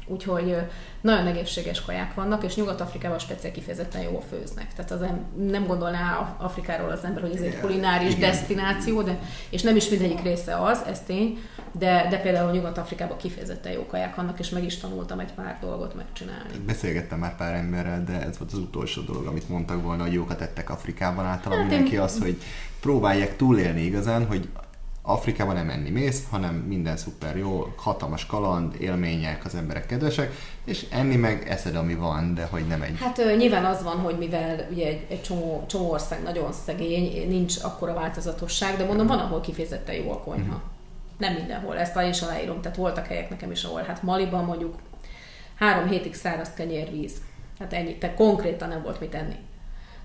Úgyhogy nagyon egészséges kaják vannak, és Nyugat-Afrikában speciál kifejezetten jól főznek. Tehát az nem gondolná Afrikáról az ember, hogy ez egy kulináris igen. desztináció, de, és nem is mindegyik része az, ez tény, de, de például Nyugat-Afrikában kifejezetten jó kaják vannak, és meg is tanultam egy pár dolgot megcsinálni. Beszélgettem már pár emberrel, de ez volt az utolsó dolog, amit mondtak volna, hogy jókat ettek Afrikában. Általában hát mindenki én... az, hogy próbálják túlélni igazán, hogy Afrikában nem enni mész, hanem minden szuper jó, hatalmas kaland, élmények, az emberek kedvesek, és enni meg eszed, ami van, de hogy nem egy... Hát ő, nyilván az van, hogy mivel ugye egy, egy csomó, csomó ország nagyon szegény, nincs akkora változatosság, de mondom, van, ahol kifejezetten jó a konyha. Uh-huh. Nem mindenhol, ezt én is aláírom, tehát voltak helyek nekem is, ahol hát Maliban mondjuk három hétig száraz kenyérvíz. Hát ennyi, tehát konkrétan nem volt mit enni.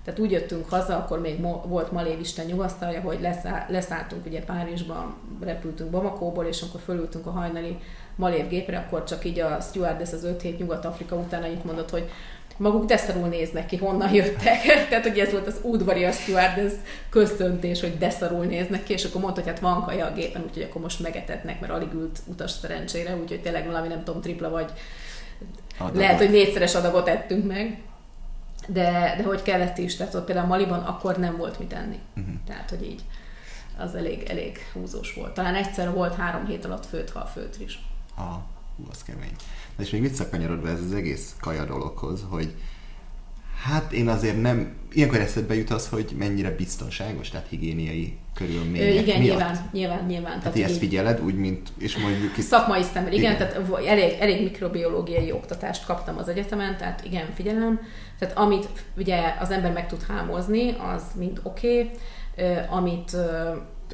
Tehát úgy jöttünk haza, akkor még mo- volt malévisten nyugasztalja, hogy leszá- leszálltunk ugye Párizsban, repültünk Bamakóból, és amikor fölültünk a hajnali malév gépre, akkor csak így a stewardess az öt hét Nyugat-Afrika után annyit mondott, hogy maguk de szarul néznek ki, honnan jöttek. Tehát ugye ez volt az udvari stewardess köszöntés, hogy de szarul néznek ki, és akkor mondta, hogy hát van kaja a gépen, úgyhogy akkor most megetetnek, mert alig ült utas szerencsére, úgyhogy tényleg valami nem tudom, tripla vagy adagot. Lehet, hogy négyszeres adagot ettünk meg. De, de hogy kellett is, tehát ott például Maliban akkor nem volt mit enni. Uh-huh. Tehát, hogy így az elég, elég húzós volt. Talán egyszer volt három hét alatt főt, ha a főtr is. Ah, hú, az kemény. De és még visszakanyarodva ez az egész kaja dologhoz, hogy hát én azért nem, ilyenkor eszedbe jut az, hogy mennyire biztonságos, tehát higiéniai körülmények miatt. Igen, nyilván, nyilván, nyilván. Tehát, tehát ezt figyeled, úgy, mint, és mondjuk... Itt... Szakmai szemmel, igen, igen, tehát elég, elég mikrobiológiai oktatást kaptam az egyetemen, tehát igen, figyelem. Tehát amit ugye az ember meg tud hámozni, az mind oké, okay. amit...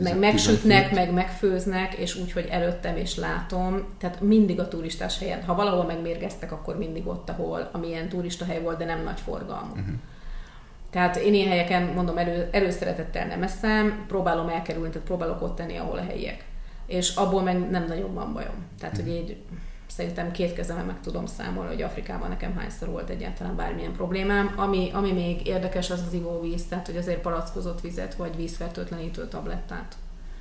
meg megsütnek, meg megfőznek, és úgy, hogy előttem és látom. Tehát mindig a turistás helyen. Ha valahol megmérgeztek, akkor mindig ott, ahol amilyen turista hely volt, de nem nagy forgalmú. Uh-huh. Tehát én ilyen helyeken, mondom, elő, előszeretettel nem eszem, próbálom elkerülni, tehát próbálok ott tenni, ahol a helyiek. És abból meg nem nagyon van bajom. Tehát, uh-huh. hogy így szerintem két kezemmel meg tudom számolni, hogy Afrikában nekem hányszor volt egyáltalán bármilyen problémám. Ami, ami még érdekes, az az ivóvíz, tehát hogy azért palackozott vizet, vagy vízfertőtlenítő tablettát.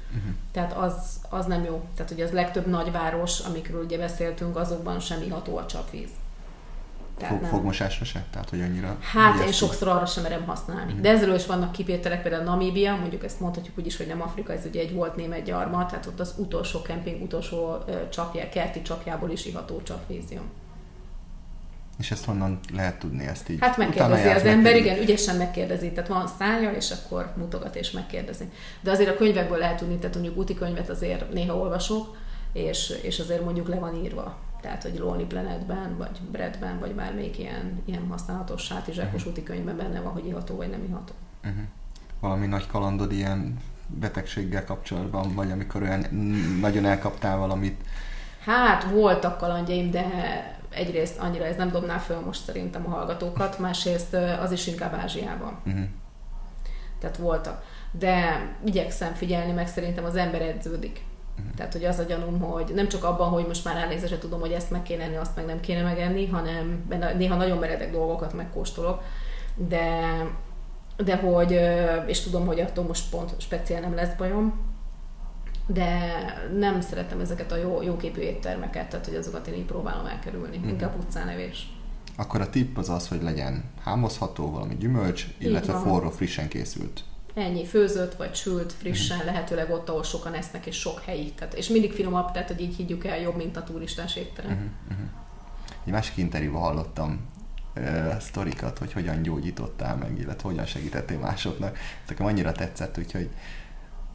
Uh-huh. Tehát az, az nem jó. Tehát hogy az legtöbb nagyváros, amikről ugye beszéltünk, azokban sem iható a csapvíz. Fog, fogmosásra se? Tehát, hogy annyira... Hát én sokszor arra sem merem használni. Uh-huh. De ezzel is vannak kipételek, például Namíbia, mondjuk ezt mondhatjuk úgyis, hogy nem Afrika, ez ugye egy volt német gyarmat, tehát ott az utolsó kemping, utolsó uh, csapjá, kerti csapjából is iható csapvíz jön. És ezt honnan lehet tudni, ezt így? Hát megkérdezi az ember, igen, ügyesen megkérdezi. Tehát van szája, és akkor mutogat és megkérdezi. De azért a könyvekből lehet tudni, tehát mondjuk úti könyvet azért néha olvasok, és, és azért mondjuk le van írva. Tehát, hogy Lonely Planetben, vagy Breadben, vagy bármelyik ilyen, ilyen használatos hátizsákos úti könyvben benne van, hogy iható vagy nem iható. Uh-huh. Valami nagy kalandod ilyen betegséggel kapcsolatban, vagy amikor olyan nagyon elkaptál valamit? Hát, voltak kalandjaim, de egyrészt annyira ez nem dobná föl most szerintem a hallgatókat, másrészt az is inkább Ázsiában. Uh-huh. Tehát voltak. De igyekszem figyelni, meg szerintem az ember edződik. Tehát, hogy az a gyanúm, hogy nem csak abban, hogy most már ránézésre tudom, hogy ezt meg kéne enni, azt meg nem kéne megenni, hanem néha nagyon meredek dolgokat megkóstolok, de, de hogy, és tudom, hogy attól most pont speciál nem lesz bajom, de nem szeretem ezeket a jó, jóképű éttermeket, tehát hogy azokat én így próbálom elkerülni, mm-hmm. inkább utcánevés. Akkor a tipp az az, hogy legyen hámozható, valami gyümölcs, illetve forró, frissen készült. Ennyi, főzött vagy sült, frissen, uh-huh. lehetőleg ott, ahol sokan esznek, és sok helyi. Tehát, és mindig finomabb, tehát, hogy így higgyük el, jobb, mint a turistás étterem. Uh-huh. Uh-huh. Egy másik interjúban hallottam uh, sztorikat, hogy hogyan gyógyítottál meg, illetve hogyan segítettél másoknak. Ez nekem annyira tetszett, úgyhogy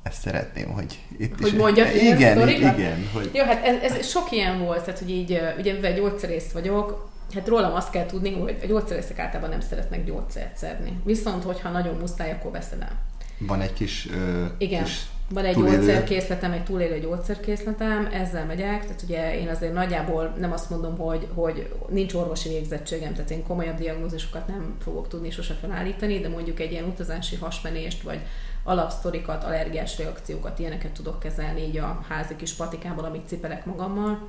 ezt szeretném, hogy itt hogy is... Mondjak, egy... Hogy igen, igen, igen. Hogy... Jó, hát ez, ez sok ilyen volt, tehát, hogy így, ugye mivel gyógyszerész vagyok, hát rólam azt kell tudni, hogy a gyógyszerészek általában nem szeretnek gyógyszert szedni. Viszont, hogyha nagyon muszáj, akkor veszed el. Van egy kis ö, Igen, kis van egy túlélő. gyógyszerkészletem, egy túlélő gyógyszerkészletem, ezzel megyek. Tehát ugye én azért nagyjából nem azt mondom, hogy, hogy nincs orvosi végzettségem, tehát én komolyabb diagnózisokat nem fogok tudni sose felállítani, de mondjuk egy ilyen utazási hasmenést, vagy alapsztorikat, allergiás reakciókat, ilyeneket tudok kezelni így a házi kis patikából, amit cipelek magammal.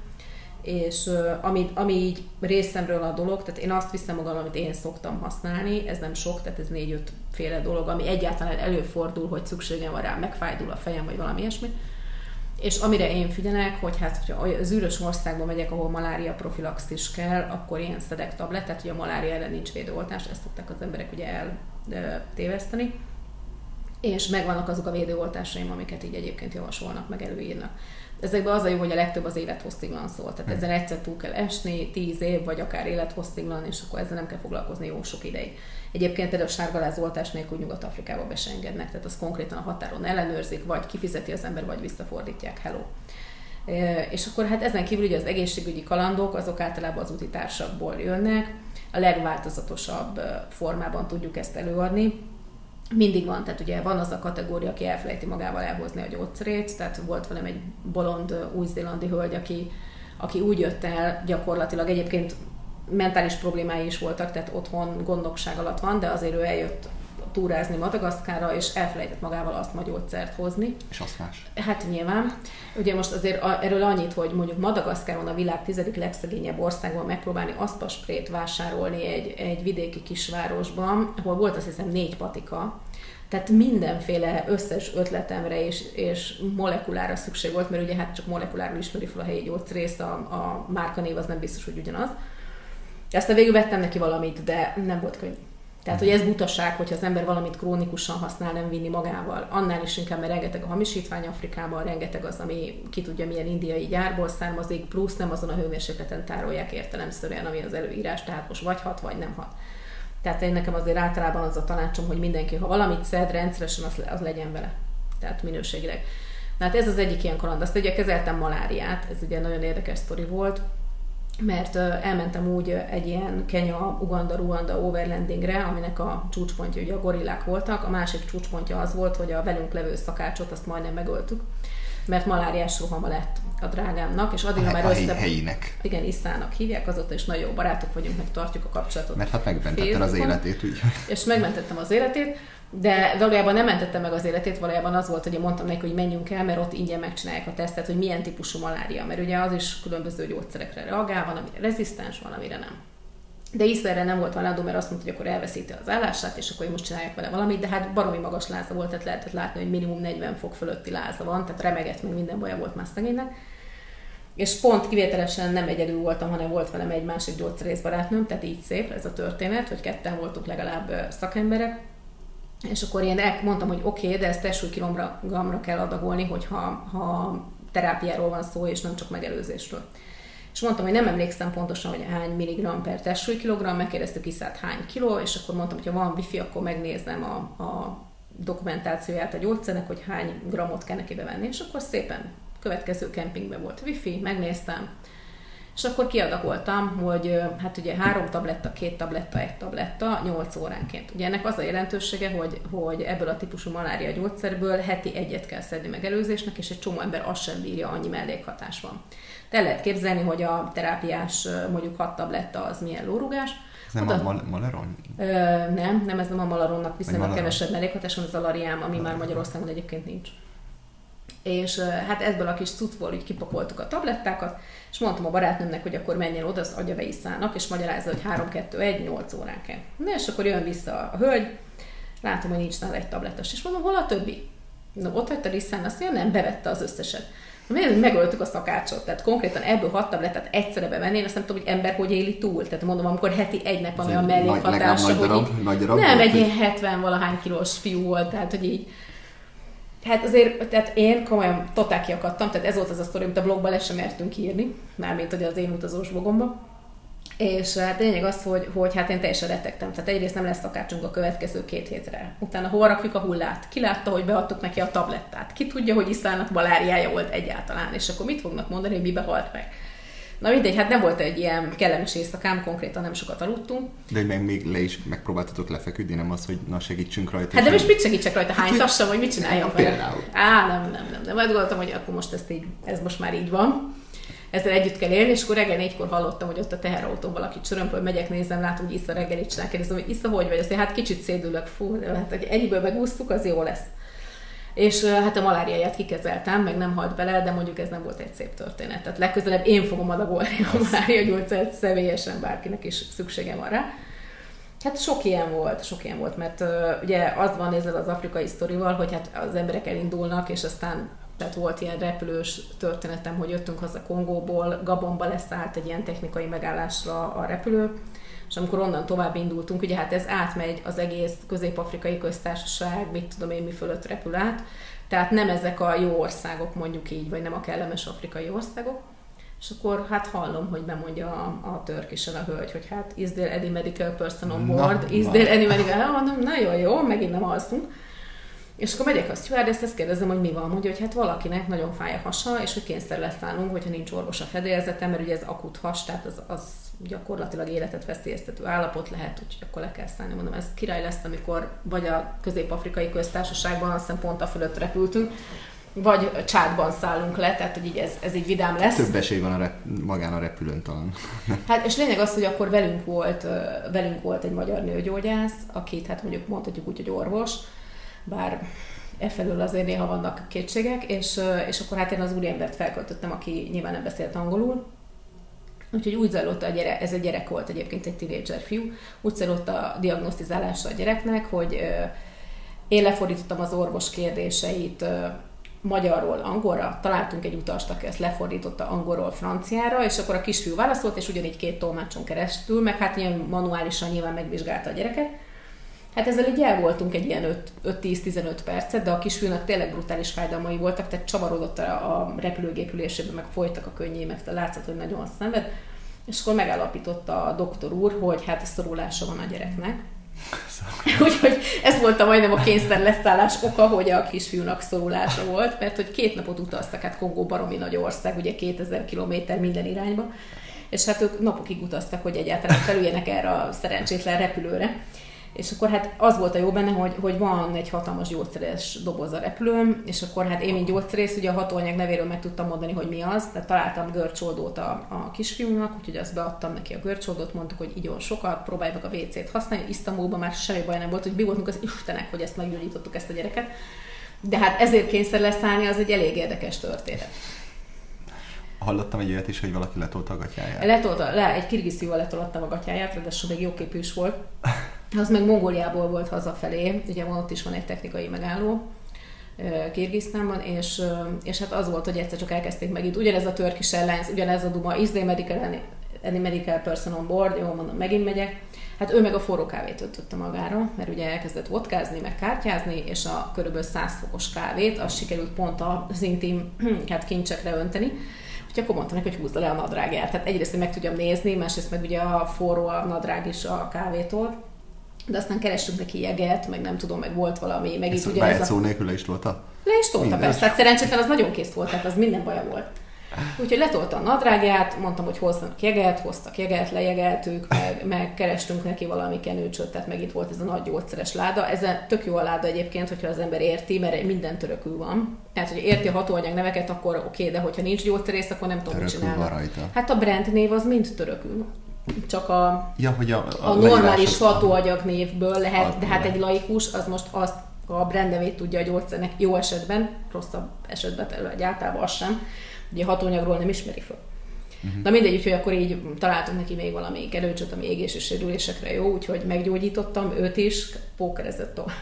És ami, ami így részemről a dolog, tehát én azt viszem magam, amit én szoktam használni, ez nem sok, tehát ez négy-öt féle dolog, ami egyáltalán előfordul, hogy szükségem van rá, megfájdul a fejem, vagy valami ilyesmi. És amire én figyelek, hogy hát, hogyha az űrös országba megyek, ahol malária profilaxis kell, akkor én szedek tabletet, hogy a malária ellen nincs védőoltás, ezt szokták az emberek ugye eltéveszteni. És megvannak azok a védőoltásaim, amiket így egyébként javasolnak, meg előírnak. Ezekben az a jó, hogy a legtöbb az élethossziglan szól. Tehát ezen egyszer túl kell esni, tíz év, vagy akár élethossziglan, és akkor ezzel nem kell foglalkozni jó sok ideig. Egyébként például a sárgalázoltás nélkül Nyugat-Afrikába be se engednek, tehát az konkrétan a határon ellenőrzik, vagy kifizeti az ember, vagy visszafordítják, hello. És akkor hát ezen kívül ugye az egészségügyi kalandok, azok általában az úti társakból jönnek, a legváltozatosabb formában tudjuk ezt előadni. Mindig van, tehát ugye van az a kategória, aki elfelejti magával elhozni a gyógyszerét, tehát volt velem egy bolond új-zélandi hölgy, aki, aki úgy jött el gyakorlatilag, egyébként mentális problémái is voltak, tehát otthon gondnokság alatt van, de azért ő eljött túrázni Madagaszkárra, és elfelejtett magával azt ma gyógyszert hozni. És azt más. Hát nyilván. Ugye most azért erről annyit, hogy mondjuk Madagaszkáron, a világ tizedik legszegényebb országban megpróbálni aszpasprét vásárolni egy, egy vidéki kisvárosban, ahol volt azt hiszem négy patika, tehát mindenféle összes ötletemre és, és molekulára szükség volt, mert ugye hát csak molekuláról ismeri fel a helyi gyógyszerész, a, a márkanév az nem biztos, hogy ugyanaz. Aztán végül vettem neki valamit, de nem volt könnyű. Tehát, hogy ez butaság, hogyha az ember valamit krónikusan használ, nem vinni magával. Annál is inkább, mert rengeteg a hamisítvány Afrikában, rengeteg az, ami ki tudja milyen indiai gyárból származik, plusz nem azon a hőmérsékleten tárolják értelemszerűen, ami az előírás, tehát most vagy hat, vagy nem hat. Tehát én nekem azért általában az a tanácsom, hogy mindenki, ha valamit szed, rendszeresen az, az legyen vele. Tehát minőségileg. Na, hát ez az egyik ilyen kaland. Azt ugye kezeltem maláriát, ez ugye nagyon érdekes sztori volt, mert elmentem úgy egy ilyen Kenya, Uganda, Ruanda overlandingre, aminek a csúcspontja ugye a gorillák voltak, a másik csúcspontja az volt, hogy a velünk levő szakácsot azt majdnem megöltük, mert maláriás rohama lett a drágámnak, és addigra már össze... helyinek. Igen, Iszának hívják, azóta is nagyon jó barátok vagyunk, meg tartjuk a kapcsolatot. Mert hát megmentettem az életét, úgy. És megmentettem az életét, de valójában nem mentettem meg az életét, valójában az volt, hogy én mondtam neki, hogy menjünk el, mert ott ingyen megcsinálják a tesztet, hogy milyen típusú malária, mert ugye az is különböző gyógyszerekre reagál, van, amire rezisztens, van, amire nem. De észre nem volt hajlandó, mert azt mondta, hogy akkor elveszíti az állását, és akkor én most csinálják vele valamit, de hát baromi magas láza volt, tehát lehetett látni, hogy minimum negyven fok fölötti láza van, tehát remegett, meg minden baja volt már szegénynek. És pont kivételesen nem egyedül voltam, hanem volt velem egy másik gyógyszerész barátnőm, tehát így szép ez a történet, hogy ketten voltunk legalább szakemberek. És akkor én mondtam, hogy oké, okay, de ezt testsúlykilogramra kell adagolni, hogyha ha terápiáról van szó, és nem csak megelőzésről. És mondtam, hogy nem emlékszem pontosan, hogy hány milligramm per testsúlykilogramm, megkérdeztük Iszát hány kiló, és akkor mondtam, hogy ha van wifi, akkor megnézem a, a dokumentációját a gyógyszernek, hogy hány grammot kell neki bevenni. És akkor szépen következő kempingben volt wifi, megnéztem, És akkor kiadakoltam, hogy hát ugye három tabletta, két tabletta, egy tabletta, nyolc óránként. Ugye ennek az a jelentősége, hogy, hogy ebből a típusú malária gyógyszerből heti egyet kell szedni meg előzésnek, és egy csomó ember azt sem bírja, annyi mellékhatás van. Te lehet képzelni, hogy a terápiás mondjuk hat tabletta az milyen lórugás. Ez nem Oda... a mal- malaron? Ö, nem, nem, ez nem a malaronnak viszonylag kevesebb mellékhatás, hanem az alariám, ami malaron. Már Magyarországon egyébként nincs. És hát ebből a kis cuccból így kipakoltuk a tablettákat, és mondtam a barátnőmnek, hogy akkor menjen oda, azt adja be iszának, és magyarázza, hogy három, kettő, egy, nyolc óránként. Na és akkor jön vissza a hölgy, látom, hogy nincs nála egy tablettas, és mondom, hol a többi? No, ott hagyta iszán, azt mondja, nem, bevette az összeset. Megöltük a szakácsot, tehát konkrétan ebből hat tablettát egyszerre bevenni, én azt nem tudom, hogy ember hogy éli túl. Tehát mondom, amikor heti egy nap, ami a mellékhatása, hogy így, nem, egy ilyen hetven-valahány kilós fiú volt, tehát hogy így. Hát azért, tehát én komolyan totál kiakadtam, tehát ez volt az a sztori, amit a blogban le sem mertünk írni, mármint hogy az én utazós blogomban. És hát lényeg az, hogy, hogy hát én teljesen retegtem, tehát egyrészt nem lesz szakácsunk a következő két hétre. Utána hol rakjuk a hullát? Ki látta, hogy beadtuk neki a tablettát? Ki tudja, hogy iszának maláriája volt egyáltalán? És akkor mit fognak mondani, hogy mibe halt meg? Na mindegy, hát nem volt egy ilyen kellemes éjszakám, konkrétan nem sokat aludtunk. De meg még le is megpróbáltatok lefeküdni, nem az, hogy na segítsünk rajta. Hát de most mit segítsek rajta, hánytassam, vagy mit csináljam vele? Például. Á, nem, nem, nem. De majd gondoltam, hogy akkor most ezt így, ez most már így van. Ezzel együtt kell élni, és akkor reggel négykor hallottam, hogy ott a teherautón valaki csörömpöl, megyek, nézem, látom, hogy Isza reggelit csinál, kérdezem, hogy Isza, hogy vagy? Azt én, hát kicsit szédülök, fú, hát ennyiből megúsztuk, az jó lesz. És hát a maláriáját kikezeltem, meg nem halt bele, de mondjuk ez nem volt egy szép történet. Tehát legközelebb én fogom adagolni a malária gyógyszert személyesen, bárkinek is szüksége van rá. Hát sok ilyen volt, sok ilyen volt, mert uh, ugye az van ezzel az afrikai sztorival, hogy hát az emberek elindulnak, és aztán tehát volt ilyen repülős történetem, hogy jöttünk haza Kongóból, Gabonba leszállt egy ilyen technikai megállásra a repülő, és amikor onnan tovább indultunk, ugye hát ez átmegy az egész Közép-Afrikai Köztársaság, mit tudom én, mi fölött repül át, tehát nem ezek a jó országok mondjuk így, vagy nem a kellemes afrikai országok, és akkor hát hallom, hogy bemondja a, a törkisen a hölgy, hogy hát is there any medical person on board, is there any medical, mondom, na jó, jó, megint nem alszunk. És akkor megyek a stewardess, ezt kérdezem, hogy mi van, mondja, hogy hát valakinek nagyon fáj a hasa, és hogy kényszer lesz állnunk, hogyha nincs orvos a fedélzeten, mert ugye ez akut has, tehát az, az gyakorlatilag életet veszélyeztető állapot lehet, úgyhogy akkor le kell szállni. Mondom, ez király lesz, amikor vagy a Közép-Afrikai Köztársaságban, azt hiszem pont a fölött repültünk, vagy Csádban szállunk le, tehát hogy így ez, ez így vidám lesz. Több esély van a rep, magán a repülőn talán. Hát és lényeg az, hogy akkor velünk volt, velünk volt egy magyar nőgyógyász, akit hát mondjuk mondhatjuk úgy, hogy orvos, bár e felől azért néha vannak kétségek, és, és akkor hát én az úriembert felköltöttem, aki nyilván nem beszélt angolul. Úgyhogy úgy zajlott a gyerek, ez egy gyerek volt egyébként, egy tínédzser fiú, úgy zajlott a diagnosztizálása a gyereknek, hogy én lefordítottam az orvos kérdéseit magyarról angolra, találtunk egy utast, aki ezt lefordította angolról franciára, és akkor a kisfiú válaszolt, és ugyanígy két tolmácson keresztül, meg hát ilyen manuálisan nyilván megvizsgálta a gyereket. Hát ezzel így el voltunk egy ilyen öt tíz tizenöt percet, de a kisfiúnak tényleg brutális fájdalmai voltak, tehát csavarodott a repülőgép ülésében, meg folytak a könnyei, meg látszott, hogy nagyon szenved. És akkor megállapította a doktor úr, hogy hát szorulása van a gyereknek. Úgyhogy ez volt a majdnem a kényszer leszállás oka, hogy a kisfiúnak szorulása volt, mert hogy két napot utaztak, hát Kongó baromi nagy ország, ugye kétezer kilométer minden irányba, és hát ők napokig utaztak, hogy egyáltalán felüljenek erre a szerencsétlen repülőre. És akkor hát az volt a jó benne, hogy, hogy van egy hatalmas gyógyszeres doboz a repülőm, és akkor hát én, mint gyógyszerész, ugye a hatóanyag nevéről meg tudtam mondani, hogy mi az, tehát találtam görcsoldót a, a kisfiúnak, úgyhogy azt beadtam neki a görcsoldót, mondtuk, hogy igyon sokat, próbálj meg a vé cét használni, Isztambulban már semmi baj nem volt, hogy mi voltunk az istenek, hogy ezt meggyógyítottuk, ezt a gyereket, de hát ezért kényszer leszállni, az egy elég érdekes történet. Hallottam egy olyat is, hogy valaki letolta a gatyáját. Letolta, le, egy kirgiz fiúval letolattam a gatyáját, ráadásul még jóképű is volt. Az meg Mongóliából volt hazafelé, ugye ott is van egy technikai megálló Kirgisztánban, és, és hát az volt, hogy egyszer csak elkezdték megint. Ugyanez a Turkish Airlines, ugyanez a duma, is there medical, any medical person on board, jól mondom, megint megyek. Hát ő meg a forró kávét öntötte magára, mert ugye elkezdett vodkázni, meg kártyázni, és a körülbelül száz fokos kávét, azt sikerült pont az intim hát kincsekre önteni. Úgyhogy akkor mondta neki, hogy húzza le a nadrágját. Tehát egyrészt, hogy meg tudjam nézni, másrészt meg ugye a forró a nadrág is a kávétól. De aztán kerestünk neki jeget, meg nem tudom, meg volt valami, meg itt ugyanez a... Báját szó nélkül le is tolta? Le is tolta, persze. Hát szerencsétlen az nagyon kész volt, tehát az minden baja volt. Úgyhogy letolta a nadrágját, mondtam, hogy hozzanak jeget, hoztak jeget, lejegeltük, meg, meg kerestünk neki valami kenőcsöt, tehát meg itt volt ez a nagy gyógyszeres láda. Ez tök jó a láda egyébként, hogyha az ember érti, mert minden törökül van. Tehát, hogy érti a hatóanyag neveket, akkor oké, okay, de hogyha nincs gyógyszerész, akkor nem tudom, mit csinálni. Hát a brand név az mind törökül. Csak a, ja, hogy a, a, a normális hatóanyag névből lehet, a, de hát egy laikus az most azt, a brand nevét tudja a gyógyszernek jó esetben, rosszabb esetben, vagy általában az sem. Ugye hatóanyagról nem ismeri föl. Uh-huh. Na mindegy, úgyhogy akkor így találtunk neki még valami kerőcsöt, ami égési sérülésekre jó, úgyhogy meggyógyítottam őt is, pókerezett tovább.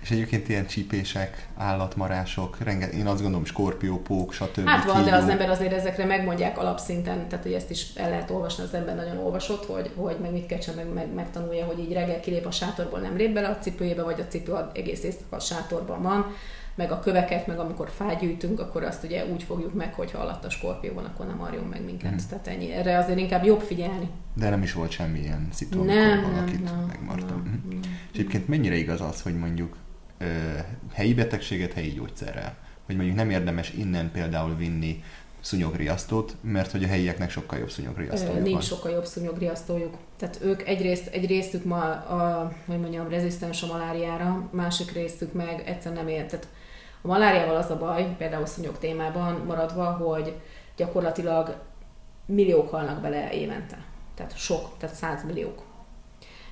És egyébként ilyen csípések, állatmarások, renge- én azt gondolom, skorpió, pók, stb. Hát van, kígyó. De az ember azért ezekre megmondják alapszinten, tehát hogy ezt is el lehet olvasni, az ember nagyon olvasott, hogy, hogy meg mit kell csinálni, meg, meg, megtanulja, hogy így reggel kilép a sátorból, nem lép bele a cipőjébe, vagy a cipő egész éjszaka a sátorban van, meg a köveket, meg amikor fágyűjtünk, akkor azt ugye úgy fogjuk meg, hogyha alatt a skorpió van, akkor nem arjon meg minket. Mm. Tehát ennyi. Erre azért inkább jobb figyelni. De nem is volt semmilyen szitu, amikor valakit nem, megmartam. Nem, nem. És egyébként mennyire igaz az, hogy mondjuk ö, helyi betegséget helyi gyógyszerrel? Hogy mondjuk nem érdemes innen például vinni szúnyogriasztót, mert hogy a helyieknek sokkal jobb szúnyogriasztójuk van. Nincs sokkal jobb szúnyogriasztójuk. Tehát ők egyrészt, egy résztük ma, a, hogy mondjam, rezisztens a maláriára, másik résztük meg egyszer nem ér. Tehát a maláriával az a baj, például szúnyog témában maradva, hogy gyakorlatilag milliók halnak bele évente. Tehát sok, tehát százmilliók.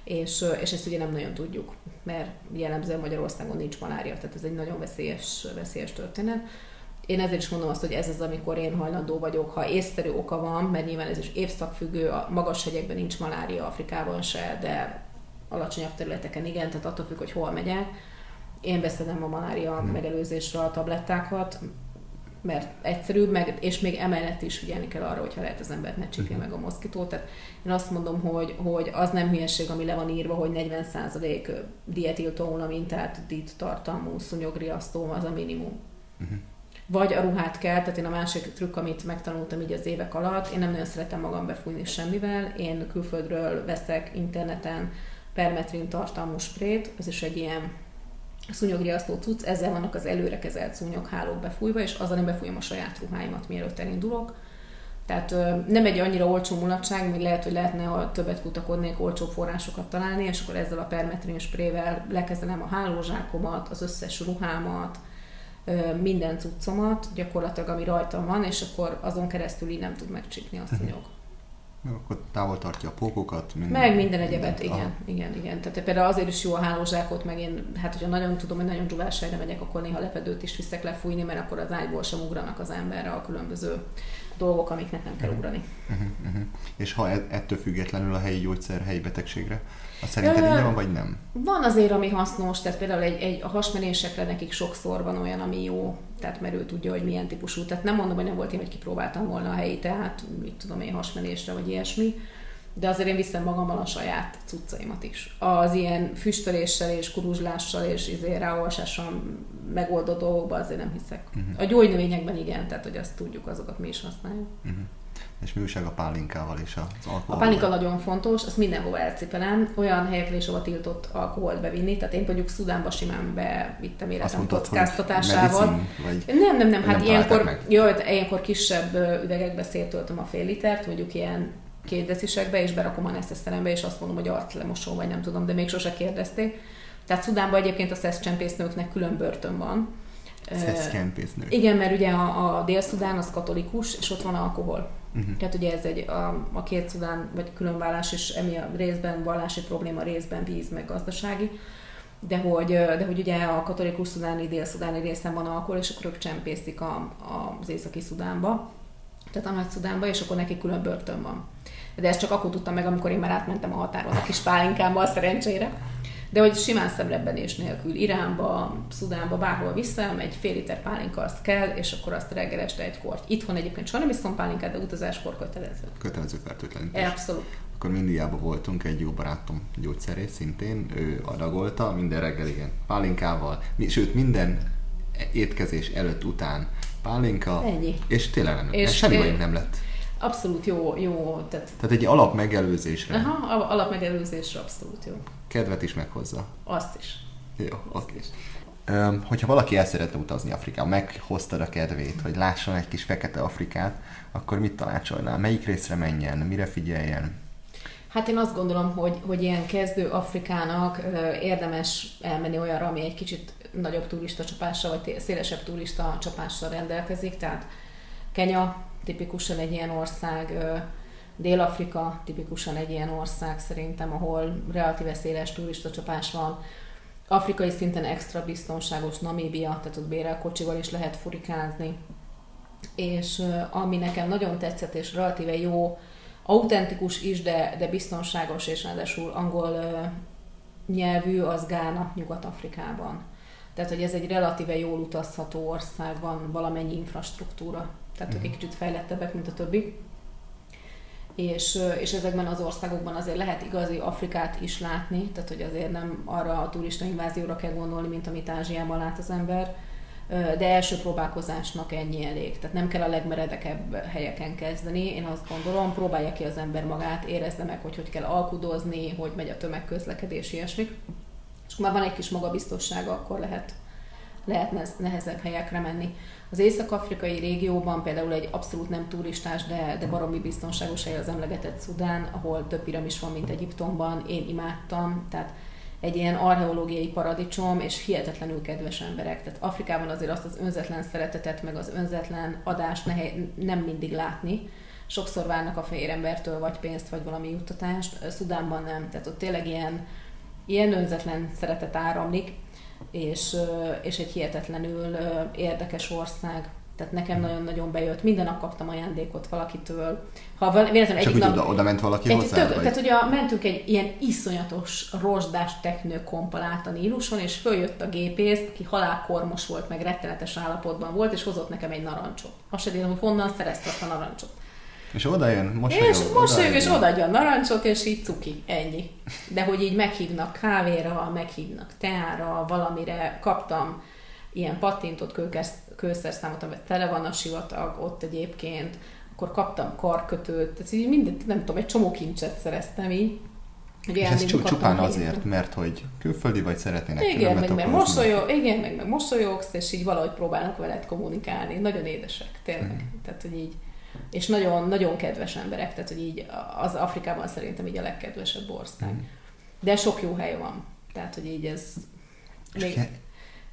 És, és ezt ugye nem nagyon tudjuk, mert jellemzően Magyarországon nincs malária, tehát ez egy nagyon veszélyes, veszélyes történet. Én ezért is mondom azt, hogy ez az, amikor én hajlandó vagyok, ha észszerű oka van, mert nyilván ez is évszakfüggő, a magas hegyekben nincs malária, Afrikában se, de alacsonyabb területeken igen, tehát attól függ, hogy hol megyek. Én beszedem a malária megelőzésre a tablettákat, mert egyszerűbb, meg, és még emellett is figyelni kell arra, hogyha lehet az embert ne csípje meg a moszkitót. Tehát én azt mondom, hogy, hogy az nem hülyeség, ami le van írva, hogy negyven százalék dietiltónamintát, dit tartalmú szúnyogriasztó az a minimum. Uh-huh. Vagy a ruhát kell, tehát én a másik trükk, amit megtanultam így az évek alatt, én nem nagyon szeretem magam befújni semmivel, én külföldről veszek interneten permetrin tartalmú sprét, ez is egy ilyen szúnyogriasztó cucc, ezzel vannak az előre kezelt szúnyoghálók befújva, és azzal nem befújom a saját ruháimat, mielőtt elindulok. Tehát nem egy annyira olcsó mulatság, még lehet, hogy lehetne, ha többet kutakodnék, olcsóbb forrásokat találni, és akkor ezzel a permetrin sprével lekezelem a hálózsákomat, az összes ruhámat, minden cuccomat, gyakorlatilag ami rajtam van, és akkor azon keresztül így nem tud megcsípni a szúnyog. Akkor távol tartja a pókokat. Minden, meg minden egyebet, igen, aha. igen, igen. Tehát például azért is jó a hálózsákot, meg én, hát hogyha nagyon tudom, hogy nagyon dzsúvás helyre megyek, akkor néha lepedőt is viszek lefújni, mert akkor az ágyból sem ugranak az emberre a különböző dolgok, amiknek nem kell ugrani. Uh-huh, uh-huh. És ha ettől függetlenül a helyi gyógyszer, helyi betegségre, azt szerinted innen van, vagy nem? Van azért, ami hasznos, tehát például egy, egy, a hasmenésekre nekik sokszor van olyan, ami jó, tehát mert ő tudja, hogy milyen típusú. Tehát nem mondom, hogy nem volt én, hogy kipróbáltam volna a helyi, tehát mit tudom én, hasmenésre, vagy ilyesmi, de azért én viszem magammal a saját cuccaimat is. Az ilyen füstöléssel és kuruzslással és izé ráolsással megoldó dolgokban azért nem hiszek. Uh-huh. A gyógynövényekben igen, tehát hogy azt tudjuk, azokat mi is használjuk. Uh-huh. És mi újság a pálinkával és az alkoholban? A pálinka nagyon fontos, azt mindenhova elcipelem. Olyan helyekre is, ahol tiltott alkoholt bevinni, tehát én mondjuk Szudánba simán bevittem életem kockáztatásával. Nem, nem, nem, hát ilyenkor, jó, ilyenkor kisebb üvegekbe széttöltöm a fél litert, mondjuk ilyen két decisekbe, és berakom a neszteszerembe, és azt mondom, hogy arclemosó, vagy nem tudom, de még sose kérdezték. Tehát Szudánban egyébként a szeszcsempésznőknek külön börtön van. Szeszcsempésznő. Igen, mert ugye a, a Dél-Szudán az katolikus, és ott van alkohol. Uh-huh. Tehát ugye ez egy, a, a két Szudán, vagy különvállás is, emi a részben vallási probléma, részben víz, meg gazdasági, de hogy, de hogy ugye a katolikus szudáni, dél-szudáni részen van alkohol, és akkor ők csempészik a, a, az északi Szudánba, tehát a Nagy-Szudánba, és akkor neki külön börtön van. De ezt csak akkor tudtam meg, amikor én már átmentem a határon a kis pálinkámmal, szerencsére. De hogy simán szemrebbenés nélkül Iránba, Szudánba, bárhol viszem, egy fél liter pálinka azt kell, és akkor azt reggel este egy kort. Itthon egyébként soha nem iszom pálinkát, de utazáskor kötelező. Kötelező fertőtlenítés. Abszolút. Akkor Indiában voltunk, egy jó barátom gyógyszerész szintén, ő adagolta minden reggel igen pálinkával, sőt minden étkezés előtt után pálinka, ennyi. És tényleg nem lett, semmi baj nem lett. Abszolút jó, jó. Tehát, tehát egy alap megelőzésre. Aha, alap megelőzésre abszolút jó. Kedvet is meghozza. Azt is. Jó, oké. hogyha valaki el szeretne utazni Afrikába, meghoztad a kedvét, hogy lásson egy kis fekete Afrikát, akkor mit tanácsolnál? Melyik részre menjen? Mire figyeljen? Hát én azt gondolom, hogy, hogy ilyen kezdő Afrikának érdemes elmenni olyanra, ami egy kicsit nagyobb turista csapással, vagy szélesebb turista csapással rendelkezik. Tehát Kenya tipikusan egy ilyen ország, Dél-Afrika tipikusan egy ilyen ország szerintem, ahol relatíve széles turista csapás van. Afrikai szinten extra biztonságos Namíbia, tehát ott bérelkocsival is lehet furikázni. És ami nekem nagyon tetszett, és relatíve jó, autentikus is, de, de biztonságos, és ráadásul angol ö, nyelvű, az Gána Nyugat-Afrikában. Tehát, hogy ez egy relatíve jól utazható ország, van valamennyi infrastruktúra, tehát mm. egy kicsit fejlettebbek, mint a többi. És, és ezekben az országokban azért lehet igazi Afrikát is látni, tehát hogy azért nem arra a turista invázióra kell gondolni, mint amit Ázsiában lát az ember, de első próbálkozásnak ennyi elég. Tehát nem kell a legmeredekebb helyeken kezdeni, én azt gondolom, próbálja ki az ember magát, érezze meg, hogy hogy kell alkudozni, hogy megy a tömegközlekedés, ilyesmik. És akkor már van egy kis magabiztossága, akkor lehet, lehet nehezebb helyekre menni. Az észak-afrikai régióban például egy abszolút nem turistás, de, de baromi biztonságos hely az emlegetett Szudán, ahol több piramis van, mint Egyiptomban, én imádtam, tehát egy ilyen archeológiai paradicsom, és hihetetlenül kedves emberek. Tehát Afrikában azért azt az önzetlen szeretetet, meg az önzetlen adást nehé- nem mindig látni. Sokszor várnak a fehér embertől vagy pénzt, vagy valami juttatást. Szudánban nem, tehát ott tényleg ilyen, ilyen önzetlen szeretet áramlik, és, és egy hihetetlenül érdekes ország. Tehát nekem nagyon-nagyon bejött. Minden nap kaptam ajándékot valakitől. Ha véletlenül egyik nap... Oda, oda ment valaki hozzá? Tehát ugye mentünk egy ilyen iszonyatos rozsdás teknőkomppal át a Níluson, és följött a gépész, aki halálkormos volt, meg rettenetes állapotban volt, és hozott nekem egy narancsot. Azt sem tudom, hogy honnan szereztek a narancsot. És odajön, mosolyog. És mosolyog, és odaadja a narancsot, és így cuki, ennyi. De hogy így meghívnak kávéra, meghívnak teára, valamire. Kaptam ilyen pattintott kőszerszámot, amivel tele van a sivatag ott egyébként, akkor kaptam karkötőt, tehát így mindent, nem tudom, egy csomó kincset szereztem így. És ez csupán azért, mert hogy külföldi vagy, szeretnének különbetokolozni. Igen, mosolyog, igen, meg, meg mosolyogsz, és így valahogy próbálnak veled kommunikálni. Nagyon édesek, tényleg. Mm. Tehát, hogy így, és nagyon, nagyon kedves emberek, tehát, hogy így az Afrikában szerintem így a legkedvesebb ország. Mm. De sok jó hely van. Tehát, hogy így ez... Még...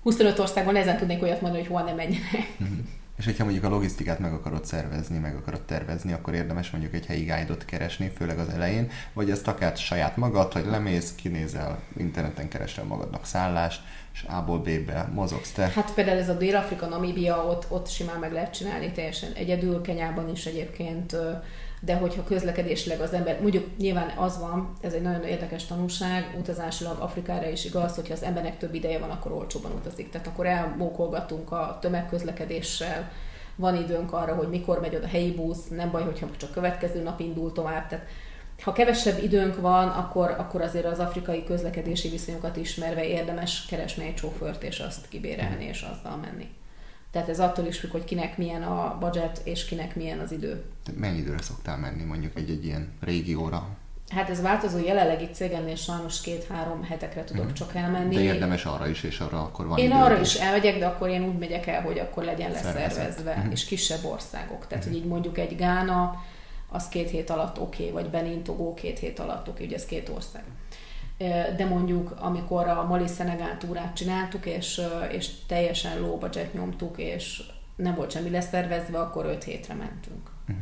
huszonöt országban nehezen tudnék olyat mondani, hogy hol nem menjenek. Uh-huh. És hogyha mondjuk a logisztikát meg akarod szervezni, meg akarod tervezni, akkor érdemes mondjuk egy helyi guide-ot keresni, főleg az elején, vagy ezt akár saját magad, hogy lemész, kinézel, interneten keresel magadnak szállást, és A-ból B-be mozogsz te. Hát például ez a Dél-Afrika, Namíbia, ott, ott simán meg lehet csinálni teljesen egyedül, Kenyában is egyébként, de hogyha közlekedésleg az ember, mondjuk nyilván az van, ez egy nagyon érdekes tanulság, utazásilag Afrikára is igaz, hogyha az embernek több ideje van, akkor olcsóban utazik. Tehát akkor elmókolgatunk a tömegközlekedéssel, van időnk arra, hogy mikor megy oda helyi busz, nem baj, hogyha csak következő nap indul tovább. Tehát ha kevesebb időnk van, akkor, akkor azért az afrikai közlekedési viszonyokat ismerve érdemes keresni egy sofőrt, és azt kibérelni, és azzal menni. Tehát ez attól is függ, hogy kinek milyen a budget, és kinek milyen az idő. Mennyi időre szoktál menni mondjuk egy-egy ilyen régióra? Hát ez változó, jelenlegi cégemnél sajnos két-három hetekre tudok hmm. csak elmenni. De érdemes arra is, és arra akkor van én idő. Én arra is elmegyek, de akkor én úgy megyek el, hogy akkor legyen leszervezve, hmm. és kisebb országok. Tehát, hmm. hogy így mondjuk egy Gána, az két hét alatt oké, okay, vagy Benin, Togó két hét alatt oké, okay, ugye ez két ország. De mondjuk, amikor a Mali-Szenegál túrát csináltuk, és, és teljesen low budget nyomtuk, és nem volt semmi leszervezve, akkor öt hétre mentünk. Uh-huh.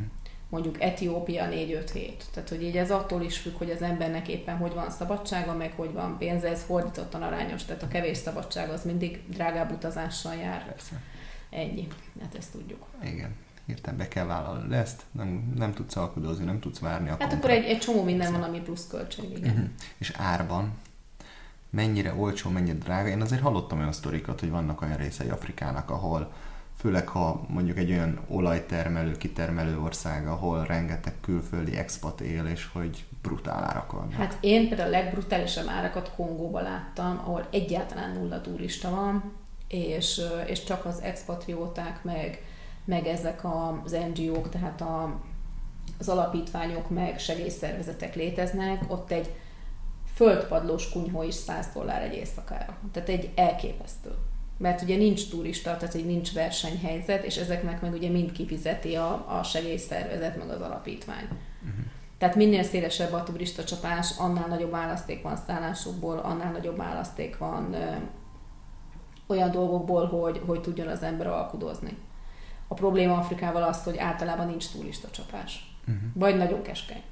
Mondjuk Etiópia négy-öt hét. Tehát, hogy így ez attól is függ, hogy az embernek éppen hogy van szabadsága, meg hogy van pénze, ez fordítottan arányos. Tehát a kevés szabadság az mindig drágább utazással jár. Persze. Ennyi. Hát ezt tudjuk. Igen. Értem, be kell vállalni ezt, nem, nem tudsz alkudozni, nem tudsz várni. Hát akkor egy, egy csomó minden van, ami plusz költség, igen. Uh-huh. És árban mennyire olcsó, mennyire drága? Én azért hallottam olyan sztorikat, hogy vannak olyan részei Afrikának, ahol főleg ha mondjuk egy olyan olajtermelő, kitermelő ország, ahol rengeteg külföldi expat él, és hogy brutál árak vannak. Hát én például a legbrutálisabb árakat Kongóban láttam, ahol egyáltalán nulla turista van, és, és csak az expatrióták meg meg ezek az en gé ó-k, tehát a, az alapítványok, meg segélyszervezetek léteznek, ott egy földpadlós kunyhó is száz dollár egy éjszakára. Tehát egy elképesztő. mert ugye nincs turista, tehát így nincs versenyhelyzet, és ezeknek meg ugye mind kifizeti a, a segélyszervezet, meg az alapítvány. Uh-huh. Tehát minél szélesebb a turista csapás, annál nagyobb választék van szállásokból, annál nagyobb választék van ö, olyan dolgokból, hogy, hogy tudjon az ember alkudozni. A probléma Afrikával az, hogy általában nincs turista csapás, uh-huh. vagy nagyon keskeny.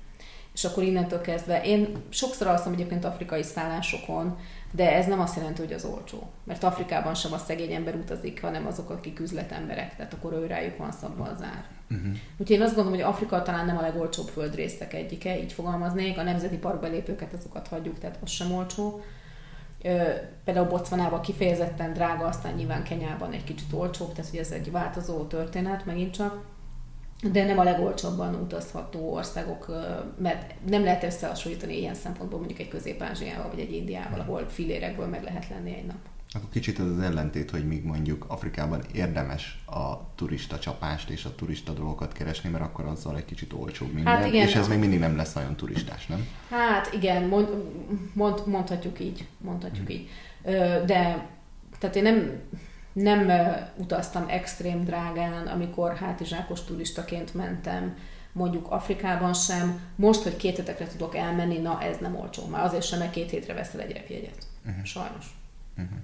És akkor innentől kezdve, én sokszor alszom egyébként afrikai szállásokon, de ez nem azt jelenti, hogy az olcsó. Mert Afrikában sem a szegény ember utazik, hanem azok, akik üzletemberek, tehát akkor ő rájuk van szabva az ár. Uh-huh. Úgyhogy én azt gondolom, hogy Afrika talán nem a legolcsóbb földrészek egyike, így fogalmaznék. A nemzeti parkbelépőket, azokat hagyjuk, tehát az sem olcsó. Például Botswanában kifejezetten drága, aztán nyilván Kenyában egy kicsit olcsóbb, tehát hogy ez egy változó történet megint csak. De nem a legolcsóbban utazható országok, mert nem lehet összehasonlítani ilyen szempontból mondjuk egy Közép-Ázsiával vagy egy Indiával, ahol filérekből meg lehet lenni egy nap. Akkor kicsit az az ellentét, hogy míg mondjuk Afrikában érdemes a turista csapást és a turista dolgokat keresni, mert akkor azzal egy kicsit olcsóbb minden, hát igen, és ez még mindig nem lesz nagyon turistás, nem? Hát igen, mond, mond, mondhatjuk így, mondhatjuk hmm. így. De tehát én nem... Nem utaztam extrém drágán, amikor hátizsákos turistaként mentem, mondjuk Afrikában sem. Most, hogy két hetekre tudok elmenni, na ez nem olcsó. Már azért sem, mert két hétre veszel egy repjegyet. Uh-huh. Sajnos. Uh-huh.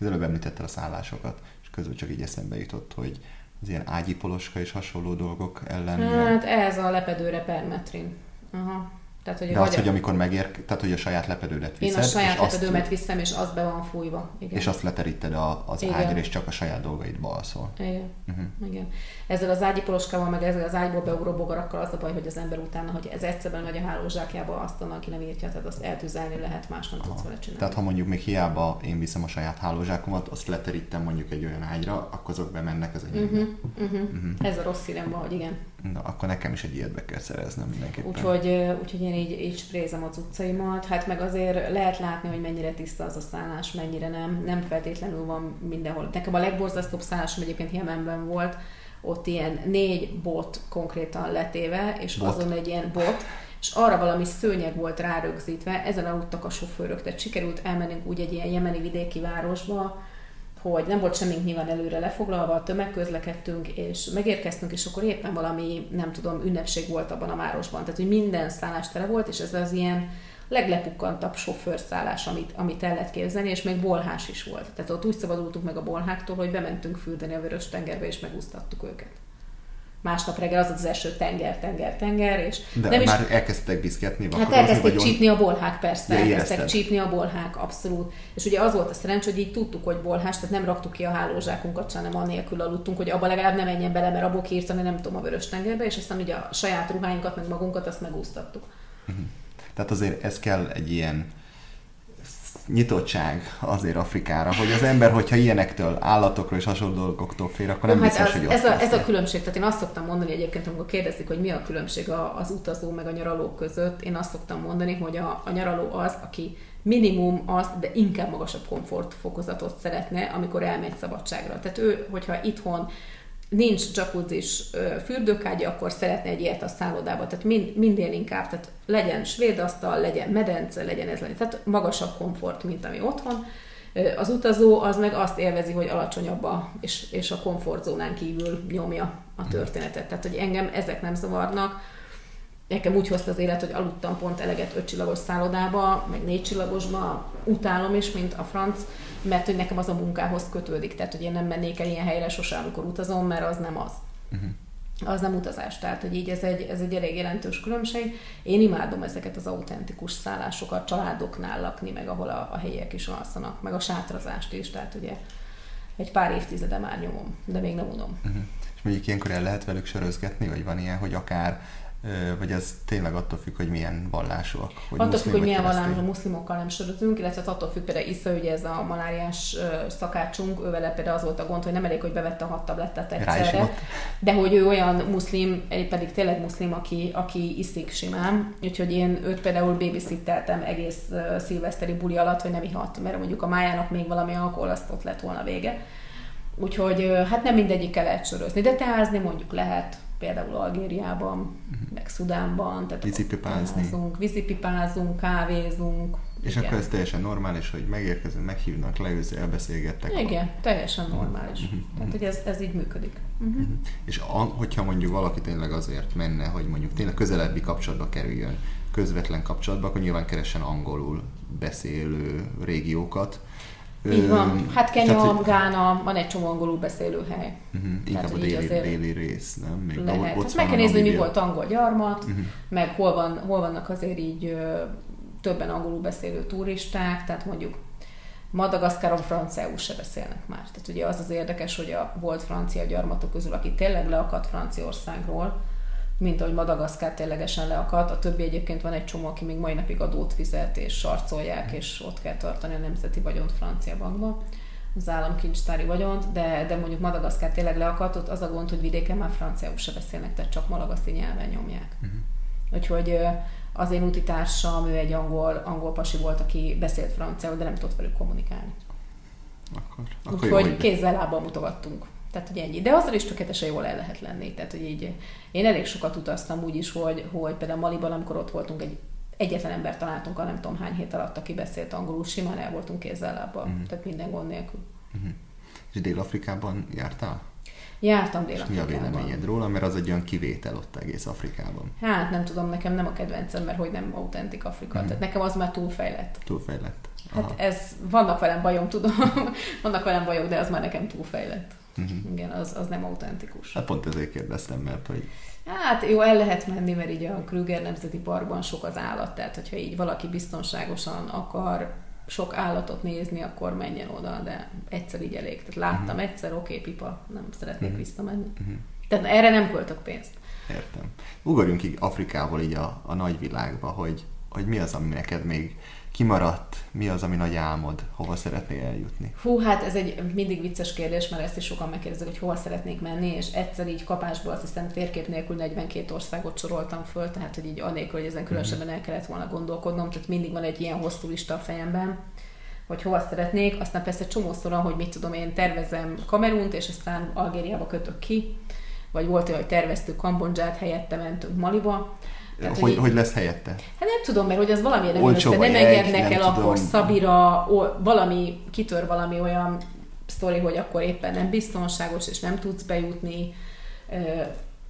Az előbb említettel a szállásokat, és közül csak így eszembe jutott, hogy az ilyen ágyi poloska és hasonló dolgok ellen... Hát ez a lepedőre permetrin. Aha. Tehát, hogy de az, hogy amikor megér, tehát hogy a saját lepedődet viszed. Én a saját lepedőmet azt... viszem, és az be van fújva. Igen. És azt leteríted a, az ágyra, és csak a saját dolgaidba alszol. Igen. Uh-huh. Igen. Ezzel az ágyi poloskával, meg ezzel az ágyból beugró bogarakkal az a baj, hogy az ember utána, hogy ez egyszerűen megy a hálózsákjába, azt annak ki nem írtja, tehát azt eltűzelni lehet, más nem tudsz vele csinálni. Tehát ha mondjuk még hiába én viszem a saját hálózsákomat, azt leterítem mondjuk egy olyan ágyra, akkor azok bemennek az enyémbe. Uh-huh. Uh-huh. Uh-huh. Ez a rossz hírem van, hogy igen. Na, akkor nekem is egy ilyet be kell szereznem mindenképpen. Úgyhogy, úgyhogy én így, így sprézem az utcaimat, hát meg azért lehet látni, hogy mennyire tiszta az a szállás, mennyire nem, nem feltétlenül van mindenhol. Nekem a legborzasztóbb szállásom egyébként Jemenben volt, ott ilyen négy bot konkrétan letéve, és bot. Azon egy ilyen bot, és arra valami szőnyeg volt rárögzítve, ezen aludtak a sofőrök, tehát sikerült elmennünk úgy egy ilyen jemeni vidéki városba, hogy nem volt semmink nyilván előre lefoglalva, tömegközlekedtünk, és megérkeztünk, és akkor éppen valami, nem tudom, ünnepség volt abban a városban. Tehát, hogy minden szállás tele volt, és ez az ilyen leglepukkantabb sofőrszállás, amit, amit el lehet képzelni, és még bolhás is volt. Tehát ott úgy szabadultunk meg a bolháktól, hogy bementünk fürdeni a Vörös-tengerbe, és megúsztattuk őket. Másnap reggel az az első tenger, tenger, tenger, és... De nem már is... elkezdtek biszketni? Hát elkezdtek csípni a bolhák, persze. Elkezdtek csípni a bolhák, abszolút. És ugye az volt a szerencs, hogy így tudtuk, hogy bolhás, tehát nem raktuk ki a hálózsákunkat, hanem anélkül aludtunk, hogy abba legalább nem menjen bele, mert abból kiírtani nem tudom a Vörös-tengerbe, és aztán ugye a saját ruháinkat, meg magunkat, azt megúsztattuk. Uh-huh. Tehát azért ez kell egy ilyen... nyitottság azért Afrikára, hogy az ember, hogyha ilyenektől, állatokról és hasonló dolgoktól fér, akkor nem hát biztos, az, hogy ez a, ez a különbség. Tehát én azt szoktam mondani egyébként, amikor kérdezik, hogy mi a különbség az utazó meg a nyaraló között, én azt szoktam mondani, hogy a, a nyaraló az, aki minimum az, de inkább magasabb komfortfokozatot szeretne, amikor elmegy szabadságra. Tehát ő, hogyha itthon nincs dzsakuzzis fürdőkágya, akkor szeretne egy ilyet a szállodába. Tehát mind, minden inkább, tehát legyen svéd asztal, legyen medence, legyen ez legyen. Tehát magasabb komfort, mint ami otthon. Az utazó az meg azt élvezi, hogy alacsonyabb a, és, és a komfortzónán kívül nyomja a történetet. Tehát, hogy engem ezek nem zavarnak. Nekem úgy hozta az élet, hogy aludtam pont eleget ötcsillagos szállodába, meg négycsillagosba, utálom is, mint a franc, mert hogy nekem az a munkához kötődik. Tehát, hogy én nem mennék el ilyen helyre sosem, amikor utazom, mert az nem az. Uh-huh. Az nem utazás. Tehát, hogy így ez egy, ez egy elég jelentős különbség. Én imádom ezeket az autentikus szállásokat, családoknál lakni, meg ahol a, a helyiek is alszanak, meg a sátrazást is. Tehát ugye egy pár évtizede már nyomom, de még nem unom. Uh-huh. És mondjuk ilyenkor el lehet velük sörözgetni, vagy van ilyen, hogy akár vagy ez tényleg attól függ, hogy milyen vallásúak? Hogy attól függ, hogy milyen vallású, muszlimokkal nem sörözünk, illetve attól függ például Isza, ugye ez a maláriás szakácsunk, ő vele például az volt a gond, hogy nem elég, hogy bevette a hat tablettát egyszerre, de hogy ő olyan muszlim, pedig tényleg muszlim, aki, aki iszik simán, úgyhogy én őt például babysitteltem egész szilveszteri buli alatt, hogy nem ihat, mert mondjuk a májának még valami alkohol, azt ott lett volna vége. Úgyhogy hát nem mindegyikkel lehet sörözni, de teázni mondjuk lehet. Például Algériában, meg Szudánban, tehát vízipipázunk, vízipipázunk, kávézunk, És igen. Akkor ez teljesen normális, hogy megérkezünk, meghívnak, leülsz, elbeszélgettek. Igen, a... teljesen normális. Uh-huh. Tehát, hogy ez, ez így működik. Uh-huh. Uh-huh. És a, hogyha mondjuk valaki tényleg azért menne, hogy mondjuk tényleg közelebbi kapcsolatba kerüljön, közvetlen kapcsolatba, akkor nyilván keressen angolul beszélő régiókat. Így van. Hát Kenya, Gána, van egy csomó angolul beszélő hely. Uh-huh. Inkább a déli, déli rész, nem? Még lehet. Hát meg kell nézni, hogy mi volt angol gyarmat, uh-huh. meg hol, van, hol vannak azért így többen angolul beszélő turisták, tehát mondjuk Madagaszkáron franciául se beszélnek már. Tehát ugye az az érdekes, hogy a volt francia gyarmatok közül, aki tényleg leakadt Franciaországról, mint ahogy Madagaszkár ténylegesen leakadt, a többi egyébként van egy csomó, aki még mai napig adót fizet és sarcolják, és ott kell tartani a nemzeti vagyont francia bankban, az államkincstári vagyont, de, de mondjuk Madagaszkár tényleg leakadt, ott az a gond, hogy vidéken már franciául se beszélnek, tehát csak malagaszi nyelven nyomják. Uh-huh. Úgyhogy az én útitársam, ő egy angol, angol pasi volt, aki beszélt franciául, de nem tudott velük kommunikálni. Akkor, akkor úgyhogy kézzel-lábbal mutogattunk. Tehát ugye ennyi. De azzal is tökéletesen jól el lehet lenni. Tehát, hogy így én elég sokat utaztam úgy is, hogy, hogy például Maliban, amikor ott voltunk, egy egyetlen embert találtunk a nem tudom hány hét alatt, aki beszélt angolul, simán el voltunk kézzel-lábbal. Mm. Tehát minden gond nélkül. Mm. És Dél-Afrikában jártál? Jártam Dél-Afrikában. És mi a véleményed róla? Mert az egy olyan kivétel ott egész Afrikában. Hát nem tudom, nekem nem a kedvencem, mert hogy nem autentik Afrika. Mm. Tehát nekem az már túlfejlett. Túlfejlett. Aha. Hát ez, vannak velem bajom, tudom. Vannak velem bajok, de az már nekem túlfejlett. Uh-huh. Igen, az, az nem autentikus. Hát pont ezért kérdeztem, mert hogy... Hát jó, el lehet menni, mert így a Krüger Nemzeti Parkban sok az állat, tehát hogyha így valaki biztonságosan akar sok állatot nézni, akkor menjen oda, de egyszer így elég. Tehát láttam uh-huh. egyszer, oké, okay, pipa, nem szeretnék uh-huh. visszamenni. Uh-huh. Tehát erre nem költök pénzt. Értem. Ugorjunk így Afrikából így a, a nagyvilágba, hogy, hogy mi az, ami neked még kimaradt? Mi az, ami nagy álmod? Hova szeretnél eljutni? Hú, hát ez egy mindig vicces kérdés, mert ezt is sokan megkérdezik, hogy hova szeretnék menni, és egyszer így kapásból azt hiszem térkép nélkül negyvenkét országot soroltam föl, tehát hogy így anélkül, hogy ezen különösebben el kellett volna gondolkodnom, tehát mindig van egy ilyen hosszú lista a fejemben, hogy hova szeretnék, aztán persze csomószor, hogy mit tudom, én tervezem Kamerunt, és aztán Algériába kötök ki, vagy volt olyan, hogy terveztük Kambodzsát, helyette mentünk Maliba. Tehát, hogy, hogy, hogy lesz helyette? Hát nem tudom, mert hogy az valamilyen nem össze, nem engednek el, akkor Szabira, o, valami, kitör valami olyan sztori, hogy akkor éppen nem biztonságos, és nem tudsz bejutni.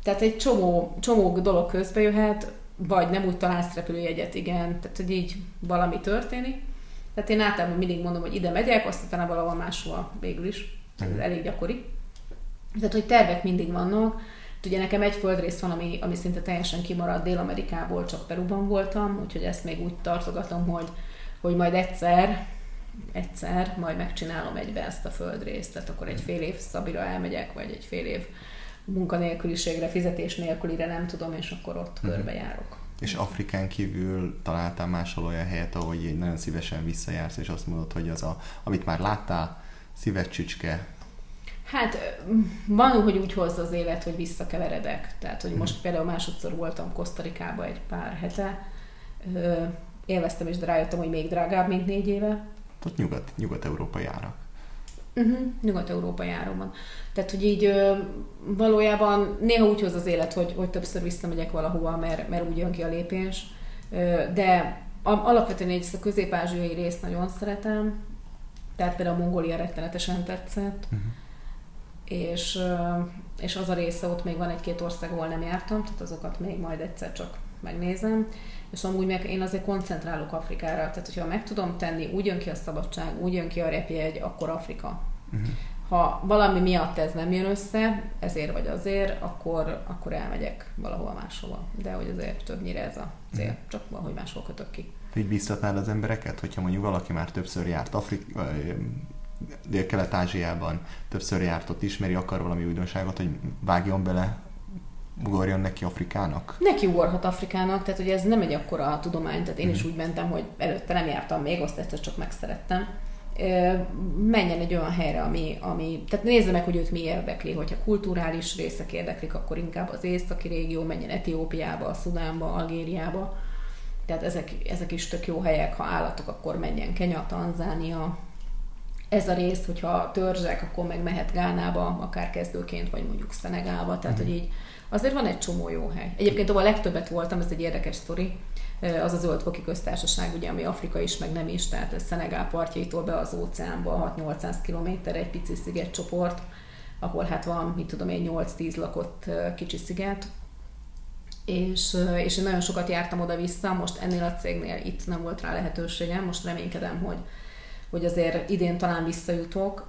Tehát egy csomó, csomó dolog közbe jöhet, vagy nem úgy találsz repülőjegyet, igen, tehát hogy így valami történik. Tehát én általában mindig mondom, hogy ide megyek, azt utána valahol máshol végül is. Ez elég gyakori. Tehát, hogy tervek mindig vannak. Ugye nekem egy földrész van, ami, ami szinte teljesen kimaradt Dél-Amerikából, csak Peruban voltam, úgyhogy ezt még úgy tartogatom, hogy, hogy majd egyszer, egyszer majd megcsinálom egybe ezt a földrészt, tehát akkor egy fél év Szabira elmegyek, vagy egy fél év munkanélküliségre, fizetés nélkülire, nem tudom, és akkor ott hmm. körbejárok. És Afrikán kívül találtál máshol olyan helyet, ahogy nagyon szívesen visszajársz, és azt mondod, hogy az, a, amit már láttál, szíved csücske. Hát van, hogy úgy hozza az élet, hogy visszakeveredek. Tehát, hogy most például másodszor voltam Kosztarikában egy pár hete. Élveztem és rájöttem, hogy még drágább, mint négy éve. Ott nyugat, nyugat-európai árak. Uh-huh, nyugat-európai áron van. Tehát, hogy így valójában néha úgy hoz az élet, hogy, hogy többször visszamegyek valahova, mert, mert úgy jön ki a lépés. De alapvetően egy a közép-ázsiai részt nagyon szeretem. Tehát például a Mongólia rettenetesen tetszett. Uh-huh. És, és az a része, ott még van egy-két ország, ahol nem jártam, tehát azokat még majd egyszer csak megnézem. És amúgy meg én azért koncentrálok Afrikára, tehát hogyha meg tudom tenni, úgy jön ki a szabadság, úgy jön ki a repjegy, akkor Afrika. Uh-huh. Ha valami miatt ez nem jön össze, ezért vagy azért, akkor, akkor elmegyek valahol máshova. De hogy azért többnyire ez a cél, uh-huh. csak valahogy máshol kötök ki. Így bíztatnád az embereket, hogyha mondjuk valaki már többször járt Afrika, Dél-Kelet-Ázsiában többször járt, ott ismeri, akar valami újdonságot, hogy vágjon bele, ugorjon neki Afrikának? Neki ugorhat Afrikának, tehát ugye ez nem egy akkora tudomány, tehát én mm-hmm. is úgy mentem, hogy előtte nem jártam még, azt egyszer csak megszerettem. Menjen egy olyan helyre, ami, ami... Tehát nézze meg, hogy őt mi érdekli, hogyha kulturális részek érdeklik, akkor inkább az északi régió, menjen Etiópiába, Szudánba, Algériába. Tehát ezek, ezek is tök jó helyek, ha állatok, akkor menjen Kenya, Tanzánia. ez a rész, hogyha törzsek, akkor meg mehet Gánába, akár kezdőként, vagy mondjuk Szenegálba, tehát hogy így azért van egy csomó jó hely. Egyébként, ahol a legtöbbet voltam, ez egy érdekes sztori, az a Zöldfoki Köztársaság, ugye, ami Afrika is, meg nem is, tehát Szenegál partjaitól be az óceánba, hat-nyolcszáz kilométer egy pici szigetcsoport, ahol hát van, mit tudom én, nyolc-tíz lakott kicsi sziget, és, és én nagyon sokat jártam oda-vissza, most ennél a cégnél itt nem volt rá lehetőségem, most reménykedem, hogy, hogy azért idén talán visszajutok,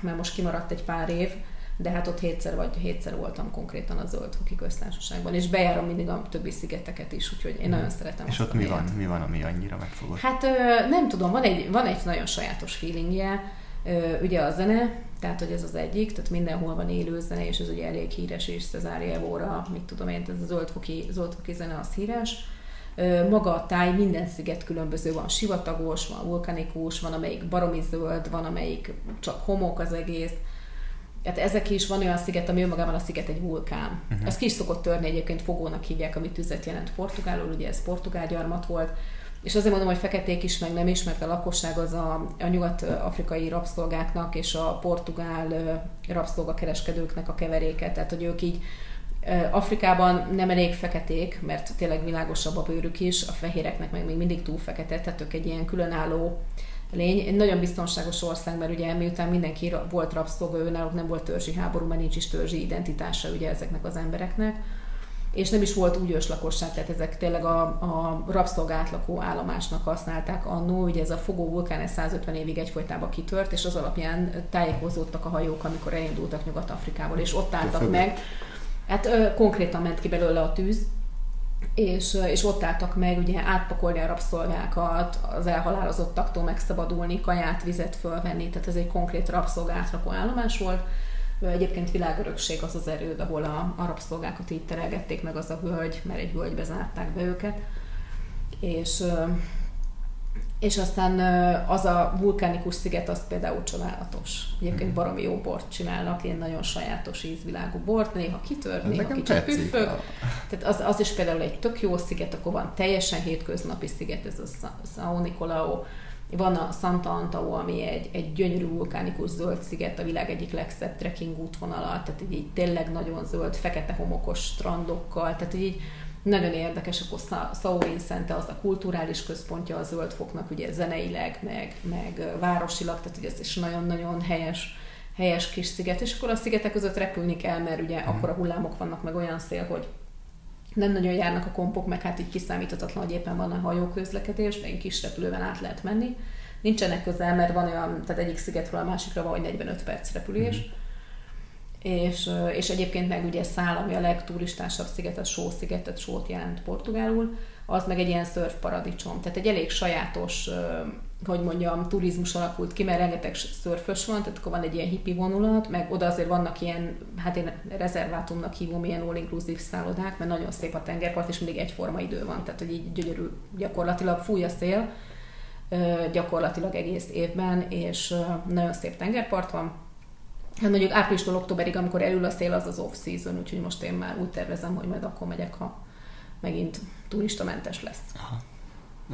mert most kimaradt egy pár év, de hát ott hétszer vagy hétszer voltam konkrétan a Zöldfoki Köztársaságban, és bejárom mindig a többi szigeteket is, úgyhogy én mm. nagyon szeretem. És ott mi van, mi van, ami annyira megfogott? Hát nem tudom, van egy, van egy nagyon sajátos feelingje, ugye a zene, tehát hogy ez az egyik, tehát mindenhol van élő zene, és ez ugye elég híres, és Cesária Évora, mit tudom én, ez a zöldfoki, zöldfoki zene az híres. Maga a táj, minden sziget különböző, van sivatagos, van vulkanikus, van amelyik baromi zöld, van amelyik csak homok az egész. Hát ezek is, van olyan sziget, ami önmagában a sziget egy vulkán. Uh-huh. Ez ki is szokott törni, egyébként fogónak hívják, ami tüzet jelent portugálul, ugye ez portugál gyarmat volt. És azért mondom, hogy feketék is, meg nem is, mert a lakosság az a, a nyugat-afrikai rabszolgáknak és a portugál rabszolgakereskedőknek a keveréke. Tehát, hogy ők így Afrikában nem elég feketék, mert tényleg világosabb a bőrük is, a fehéreknek meg még mindig túl fekete, tehát ők egy ilyen különálló lény. Egy nagyon biztonságos ország, mert ugye miután mindenki volt rabszolga, ő náluk nem volt törzsi háború, mert nincs is törzsi identitása ugye ezeknek az embereknek. És nem is volt úgy őslakosság, tehát ezek tényleg a, a rabszolgát lakó állomásnak használták annó, ugye ez a fogó vulkán ez százötven évig egyfolytában kitört, és az alapján tájékozódtak a hajók, amikor elindultak Nyugat-Afrikából, és ott álltak meg. Hát ö, konkrétan ment ki belőle a tűz, és, és ott álltak meg ugye átpakolni a rabszolgákat, az elhalálozottaktól megszabadulni, kaját, vizet fölvenni, tehát ez egy konkrét rabszolgát lakó állomás volt. Egyébként világörökség az az erőd, ahol a, a rabszolgákat így terelgették meg az a hölgy, mert egy hölgybe zárták be őket. És, és aztán az a vulkánikus sziget, az például csodálatos. Egyébként baromi jó bort csinálnak, ilyen nagyon sajátos ízvilágú bort, néha kitör, ez néha kicsit püffög. Tehát az, az is például egy tök jó sziget, akkor van teljesen hétköznapi sziget, ez a São Nicolau. Van a Santa Antao, ami egy, egy gyönyörű vulkánikus zöld sziget, a világ egyik legszebb trekking útvonala, tehát így, így tényleg nagyon zöld, fekete homokos strandokkal, tehát így nagyon érdekes, akkor São Vicente az a kulturális központja a zöldfoknak, ugye zeneileg, meg, meg városilag, tehát ugye ez is nagyon-nagyon helyes, helyes kis sziget, és akkor a szigetek között repülni kell, mert ugye mm. akkora hullámok vannak, meg olyan szél, hogy nem nagyon járnak a kompok, meg hát így kiszámíthatatlan, hogy éppen van a hajóközlekedés, de kis repülőben át lehet menni. Nincsenek közel, mert van olyan, tehát egyik szigetről a másikra van, hogy negyvenöt perc repülés. Mm-hmm. És, és egyébként meg ugye Szál, ami a legturistásabb sziget, a Só sziget, tehát Sót jelent portugálul, az meg egy ilyen szörfparadicsom. Tehát egy elég sajátos, hogy mondjam, turizmus alakult ki, mert rengeteg szörfös van, tehát akkor van egy ilyen hippi vonulat, meg oda azért vannak ilyen, hát én rezervátumnak hívom, ilyen all-inclusive szállodák, mert nagyon szép a tengerpart, és mindig egyforma idő van, tehát hogy így gyönyörű, gyakorlatilag fúj a szél, gyakorlatilag egész évben, és nagyon szép tengerpart van. Hát mondjuk áprilistól októberig, amikor elül a szél, az az off-season, úgyhogy most én már úgy tervezem, hogy majd akkor megyek, ha megint turistamentes lesz. Aha.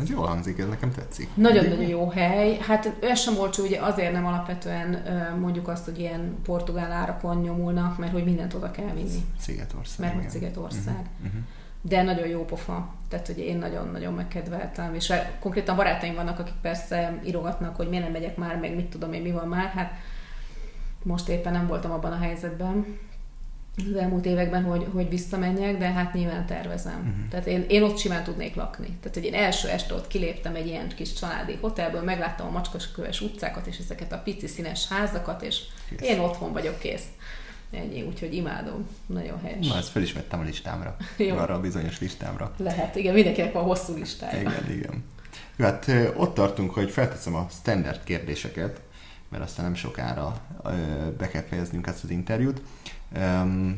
Ez jól hangzik, ez nekem tetszik. Nagyon-nagyon jó hely. Hát ez sem olcsó, ugye azért nem alapvetően mondjuk azt, hogy ilyen portugál árakon nyomulnak, mert hogy mindent oda kell vinni. Szigetország. Mert hogy Szigetország. Uh-huh. De nagyon jó pofa. Tehát, hogy én nagyon-nagyon megkedveltem. És konkrétan barátaim vannak, akik persze írogatnak, hogy miért nem megyek már, meg mit tudom én, mi van már. Hát most éppen nem voltam abban a helyzetben az elmúlt években, hogy, hogy visszamenjek, de hát nyilván tervezem. Uh-huh. Tehát én, én ott simán tudnék lakni. Tehát, hogy én első este ott kiléptem egy ilyen kis családi hotelből, megláttam a macskasköves utcákat, és ezeket a pici színes házakat, és kész. Én otthon vagyok, kész. Ennyi, úgyhogy imádom. Nagyon helyes. Na, ezt felismertem a listámra. Arra a bizonyos listámra. Lehet, igen, mindenkinek van hosszú listája. Igen, igen. Jó, hát ott tartunk, hogy felteszem a standard kérdéseket, mert aztán nem sokára be kell fejeznünk ezt az interjút.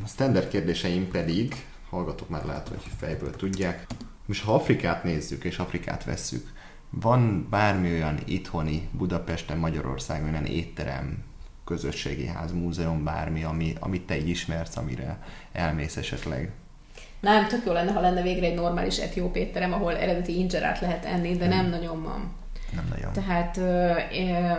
A standard kérdéseim pedig, hallgatók már lehet, hogy fejből tudják, most ha Afrikát nézzük és Afrikát vesszük, van bármi olyan itthoni, Budapesten, Magyarországon olyan étterem, közösségi ház, múzeum, bármi, ami, amit te ismersz, amire elmész esetleg? Nem, tök jó lenne, ha lenne végre egy normális etióp étterem, ahol eredeti indzserát lehet enni, de nem, nem nagyon van. Nem nagyon. Tehát... Ö, ö,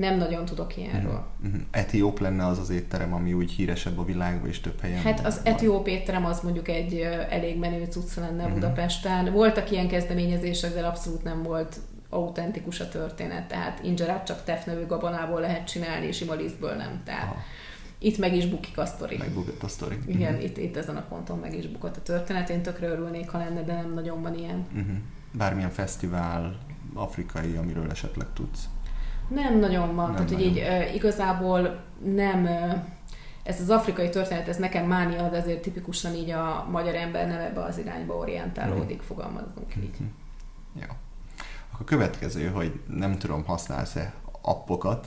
nem nagyon tudok ilyenről. Uh-huh. Etióp lenne az az étterem, ami úgy híresebb a világban, és több helyen. Hát az van. Etióp étterem az mondjuk egy elég menő cucc lenne uh-huh. Budapesten. Voltak ilyen kezdeményezések, de abszolút nem volt autentikus a történet. Tehát inzserát csak tef nevű gabonából lehet csinálni, és imalisztből nem. Tehát aha. Itt meg is bukik a sztori. Megbukott a sztori. Igen, uh-huh. itt, itt ezen a ponton meg is bukott a történet. Én tökre örülnék, ha lenne, de nem nagyon van ilyen. Uh-huh. Bármilyen fesztivál afrikai, amiről esetleg tudsz. Nem nagyon van. Nem Tehát, nagyon. Hogy így uh, igazából nem... Uh, ez az afrikai történet, ez nekem mánia, de azért tipikusan így a magyar ember nem ebbe az irányba orientálódik, mm. fogalmazunk így. Mm-hmm. Jó. Akkor következő, hogy nem tudom, használsz-e appokat,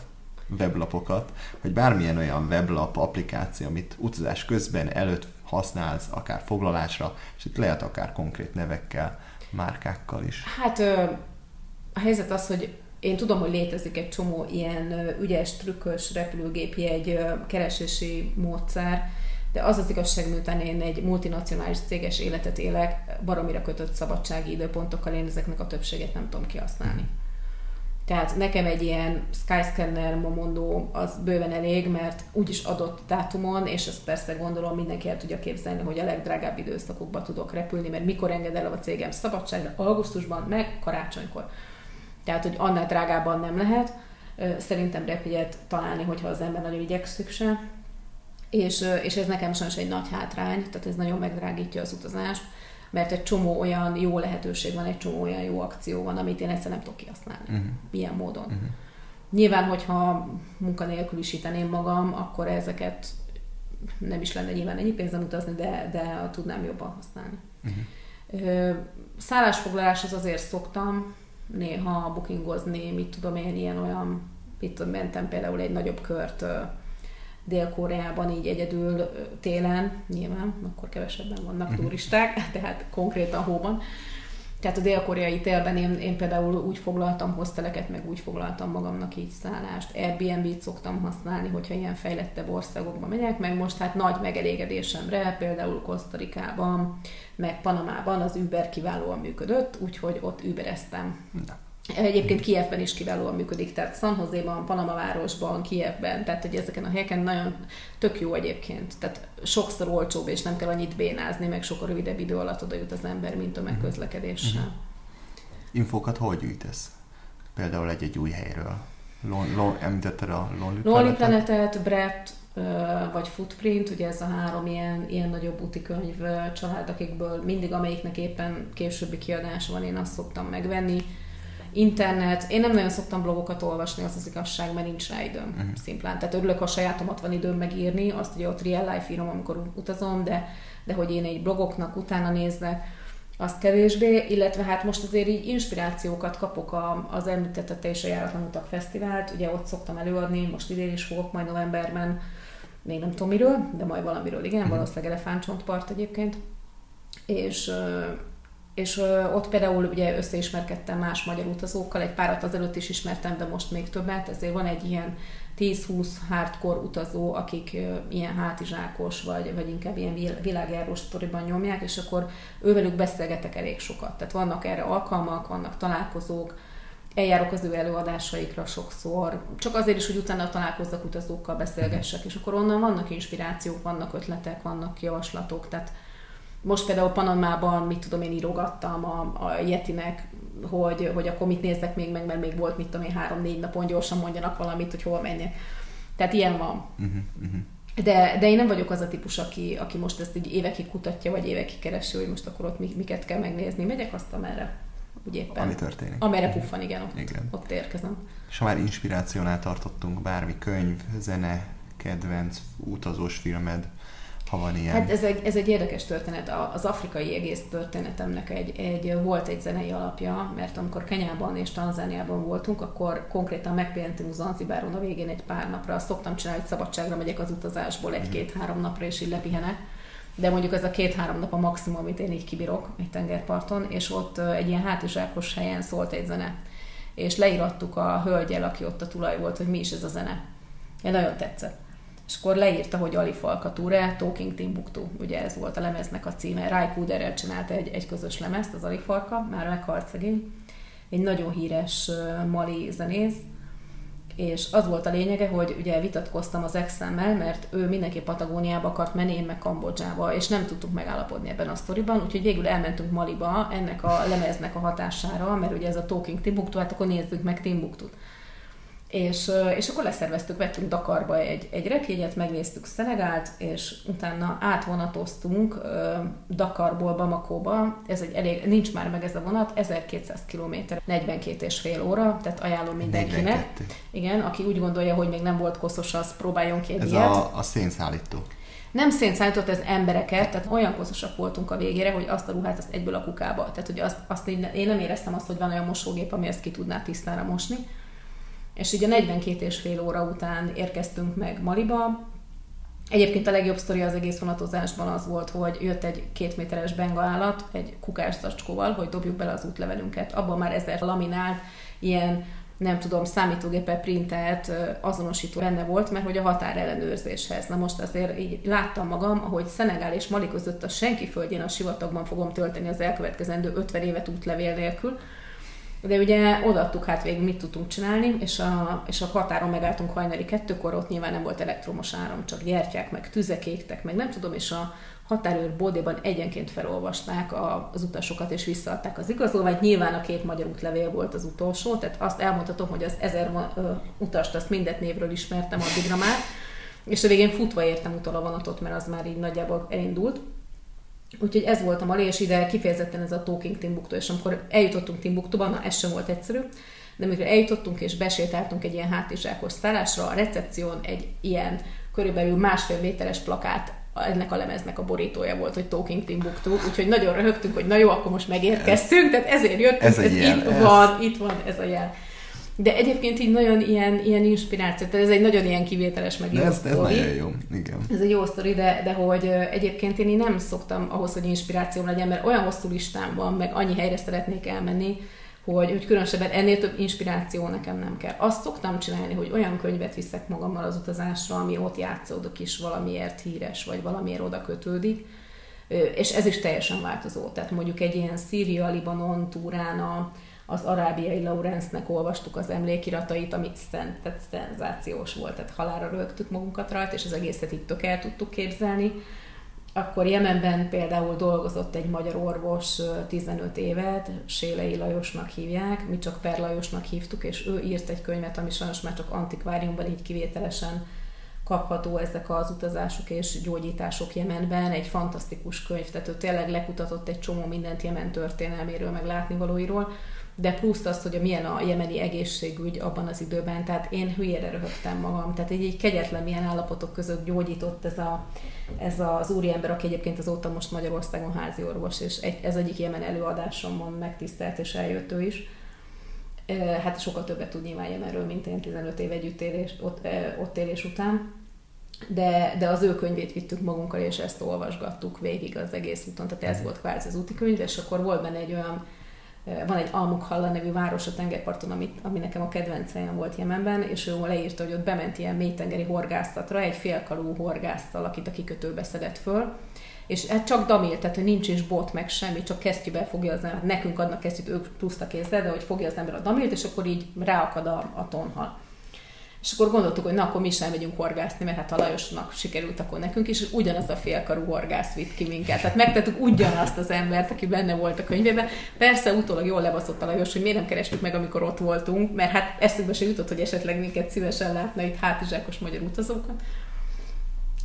weblapokat, vagy bármilyen olyan weblap, applikáció, amit utazás közben előtt használsz, akár foglalásra, és itt lehet akár konkrét nevekkel, márkákkal is. Hát uh, a helyzet az, hogy én tudom, hogy létezik egy csomó ilyen ügyes, trükkös, repülőgépi egy keresési módszer, de az az igazság, miután én egy multinacionális céges életet élek, baromira kötött szabadsági időpontokkal, én ezeknek a többséget nem tudom kihasználni. Tehát nekem egy ilyen Skyscanner, Momondo az bőven elég, mert úgyis adott dátumon, és ezt persze gondolom mindenki el tudja képzelni, hogy a legdrágább időszakokban tudok repülni, mert mikor enged el a cégem szabadságra? Augusztusban, meg karácsonykor. Tehát, hogy annál drágábban nem lehet. Szerintem repjegyet találni, hogyha az ember nagyon igyekszik se. És, és ez nekem sajnos egy nagy hátrány, tehát ez nagyon megdrágítja az utazást, mert egy csomó olyan jó lehetőség van, egy csomó olyan jó akció van, amit én egyszerűen nem tudok kihasználni. Uh-huh. Ilyen módon. Uh-huh. Nyilván, hogyha munkanélkülisíteném magam, akkor ezeket nem is lenne nyilván ennyi pénzen utazni, de, de tudnám jobban használni. Uh-huh. Szállásfoglaláshoz azért szoktam néha bookingozni, mit tudom én, ilyen olyan, mit tudom, mentem például egy nagyobb kört Dél-Koreában így egyedül télen, nyilván, akkor kevesebben vannak turisták, tehát konkrétan hóban. Tehát a dél-koreai télben én, én például úgy foglaltam hosteleket, meg úgy foglaltam magamnak így szállást. Airbnb-t szoktam használni, hogyha ilyen fejlettebb országokba megyek, meg most hát nagy megelégedésemre, például Kosztarikában, meg Panamában az Uber kiválóan működött, úgyhogy ott Ubereztem. Egyébként Kijevben is kiválóan működik, tehát San Joséban, Panamavárosban, Kijevben, tehát hogy ezeken a helyeken nagyon tök jó egyébként. Tehát sokszor olcsóbb, és nem kell annyit bénázni, meg sokkal rövidebb idő alatt oda jut az ember, mint tömegközlekedéssel. Uh-huh. Infókat hol gyűjtesz? Például egy-egy új helyről. Lon- lon- említetted a Lonely Planetet? Lonely Planetet, Brett, vagy Footprint, ugye ez a három ilyen, ilyen nagyobb utikönyv család, akikből mindig amelyiknek éppen későbbi kiadás van, én azt szoktam megvenni. Internet. Én nem nagyon szoktam blogokat olvasni, az az igazság, mert nincs rá időm, uh-huh. szimplán. Tehát örülök, ha sajátomat van időm megírni, azt ugye ott real life írom, amikor utazom, de, de hogy én egy blogoknak utána nézzek, azt kevésbé, illetve hát most azért így inspirációkat kapok a, az említettet és a Járatlan Utak Fesztivált, ugye ott szoktam előadni, most idén is fogok, majd novemberben, még nem tudom miről, de majd valamiről, igen, uh-huh. valószínűleg Elefántcsontpart egyébként, és... és ott például ugye összeismerkedtem más magyar utazókkal, egy párat azelőtt is ismertem, de most még többet, ezért van egy ilyen tíz-húsz hardcore utazó, akik ilyen hátizsákos, vagy, vagy inkább ilyen világjárós sztoriban nyomják, és akkor ővelük beszélgetek elég sokat. Tehát vannak erre alkalmak, vannak találkozók, eljárok az ő előadásaikra sokszor, csak azért is, hogy utána találkozzak utazókkal, beszélgessek, és akkor onnan vannak inspirációk, vannak ötletek, vannak javaslatok, tehát most például Panamában, mit tudom, én írogattam a, a Yetinek, hogy, hogy akkor mit nézzek még meg, mert még volt, mit tudom én, három-négy napon, gyorsan mondjanak valamit, hogy hol menjek. Tehát ilyen van. Uh-huh, uh-huh. De, de én nem vagyok az a típus, aki, aki most ezt így évekig kutatja, vagy évekig keresi, hogy most akkor ott miket kell megnézni. Megyek azt, amerre úgy éppen. Ami történik. Amerre puffan, igen, ott, igen. ott érkezem. És ha már inspirációnál tartottunk, bármi könyv, zene, kedvenc, utazós filmed, hát ez egy, ez egy érdekes történet. Az afrikai egész történetemnek egy, egy, volt egy zenei alapja, mert amikor Kenyában és Tanzániában voltunk, akkor konkrétan megpihentünk Zanzibáron a végén egy pár napra. Szoktam csinálni, hogy szabadságra megyek az utazásból egy-két-három napra, és így lepihenek. De mondjuk ez a két-három nap a maximum, amit én így kibírok egy tengerparton, és ott egy ilyen hátizsákos helyen szólt egy zene. És leirattuk a hölgyel, aki ott a tulaj volt, hogy mi is ez a zene. Én nagyon tetszett. És akkor leírta, hogy Ali Farka Touré, Talking Timbuktu, ugye ez volt a lemeznek a címe. Rai Kuderrel csinálta egy, egy közös lemezt, az Ali Farka, már meghalt szegény. Egy nagyon híres mali zenész, és az volt a lényege, hogy ugye vitatkoztam az exemmel, mert ő mindenki Patagóniába akart menni, én meg Kambodzsába, és nem tudtuk megállapodni ebben a sztoriban, úgyhogy végül elmentünk Maliba ennek a lemeznek a hatására, mert ugye ez a Talking Timbuktu, hát akkor nézzük meg Timbuktut. És, és akkor leszerveztük, vettünk Dakarba egy, egy repjegyet, megnéztük Szenegált, és utána átvonatoztunk Dakarból Bamakóba, ez egy elég, nincs már meg ez a vonat, ezerkétszáz kilométer, negyvenkét és fél óra, tehát ajánlom mindenkinek. negyvenkettő Igen, aki úgy gondolja, hogy még nem volt koszos, az próbáljon ki egy ez ilyet. Ez a, a szénszállító. Nem szénszállított ez embereket, tehát olyan koszosak voltunk a végére, hogy azt a ruhát azt egyből a kukába. Tehát, hogy azt, azt én, én nem éreztem azt, hogy van olyan mosógép, ami ezt ki tudná tisztára mosni. És így a negyvenkét és fél óra után érkeztünk meg Maliba. Egyébként a legjobb sztori az egész vonatozásban az volt, hogy jött egy két méteres benga állat, egy kukás zacskóval, hogy dobjuk bele az útlevelünket. Abban már ezer laminált, ilyen, nem tudom, számítógéppel printelt azonosító benne volt, mert hogy a határellenőrzéshez. Na most azért így láttam magam, ahogy Szenegál és Mali között a senki földjén, a sivatagban fogom tölteni az elkövetkezendő ötven évet útlevél nélkül. De ugye odaadtuk hát végig, mit tudtunk csinálni, és a, és a határon megálltunk hajnali kettőkor, ott nyilván nem volt elektromos áram, csak gyertyák, meg tüzek égtek, meg nem tudom, és a határőr bódéban egyenként felolvasták a, az utasokat, és visszaadták az igazolványt. Nyilván a két magyar útlevél volt az utolsó, tehát azt elmondhatom, hogy az ezer uh, utast, azt mindet névről ismertem addigra már, és a végén futva értem utol a vonatot, mert az már így nagyjából elindult. Úgyhogy ez volt a Mali, és ide kifejezetten ez a Talking Timbuktu, és amikor eljutottunk Timbuktuban, na ez sem volt egyszerű, de amikor eljutottunk és besétáltunk egy ilyen hátizsákos szállásra, a recepción egy ilyen körülbelül másfél méteres plakát, ennek a lemeznek a borítója volt, hogy Talking Timbuktu, úgyhogy nagyon röhögtünk, hogy na jó, akkor most megérkeztünk, ez, tehát ezért jöttünk, ez, ez itt ez. van, itt van ez a jel. De egyébként így nagyon ilyen, ilyen inspiráció, tehát ez egy nagyon ilyen kivételes, meg jó sztori. Ez nagyon jó, igen. Ez egy jó sztori, de, de hogy egyébként én nem szoktam ahhoz, hogy inspirációm legyen, mert olyan hosszú listám van, meg annyi helyre szeretnék elmenni, hogy, hogy különösebben ennél több inspiráció nekem nem kell. Azt szoktam csinálni, hogy olyan könyvet viszek magammal az utazásra, ami ott játszódik is, valamiért híres, vagy valamiért oda kötődik, és ez is teljesen változó. Tehát mondjuk egy ilyen Szíria-Libanon túrán a az arábiai Lawrence-nek olvastuk az emlékiratait, ami szen, tehát szenzációs volt, tehát halálra röhögtük magunkat rajta, és az egészet így tök el tudtuk képzelni. Akkor Jemenben például dolgozott egy magyar orvos tizenöt évet, Sélei Lajosnak hívják, mi csak Per Lajosnak hívtuk, és ő írt egy könyvet, ami sajnos már csak antikváriumban így kivételesen kapható, ezek az utazások és gyógyítások Jemenben, egy fantasztikus könyv, tehát ő tényleg lekutatott egy csomó mindent Jemen történelméről, meg látnivalóiról, de plusz azt, hogy milyen a jemeni egészségügy abban az időben, tehát én hülyére röhögtem magam, tehát így, így kegyetlen milyen állapotok között gyógyított ez, a, ez az úriember, aki egyébként azóta most Magyarországon háziorvos, és egy, ez egyik jemen előadásomban megtisztelt és eljött ő is. Hát sokkal többet tud nyilván Jemenről, mint én tizenöt év együttélés, ott, ott élés után, de, de az ő könyvét vittük magunkkal, és ezt olvasgattuk végig az egész úton, tehát ez volt kvázi az úti könyv, és akkor volt benne egy olyan, van egy Almukhalla nevű város a tengerparton, ami, ami nekem a kedvenc helyen volt Jemenben, és ő leírta, hogy ott bement ilyen mélytengeri horgászatra, egy félkarú horgásztal, akit a kikötőbe szedett föl, és hát csak damil, tehát hogy nincs is bot, meg semmi, csak kesztyűvel fogja az ember, nekünk adnak kesztyűt, ők pluszta kézzel, de hogy fogja az ember a damilt, és akkor így ráakad a, a tonhal. És akkor gondoltuk, hogy na, akkor mi sem megyünk horgászni, mert hát a Lajosnak sikerült, akkor nekünk is, és ugyanaz a félkarú horgász vitt ki minket. Tehát megtettük ugyanazt az embert, aki benne volt a könyvében. Persze utólag jól lebaszott a Lajos, hogy miért nem kerestük meg, amikor ott voltunk, mert hát eszünkbe se jutott, hogy esetleg minket szívesen látna itt hátizsákos magyar utazókat.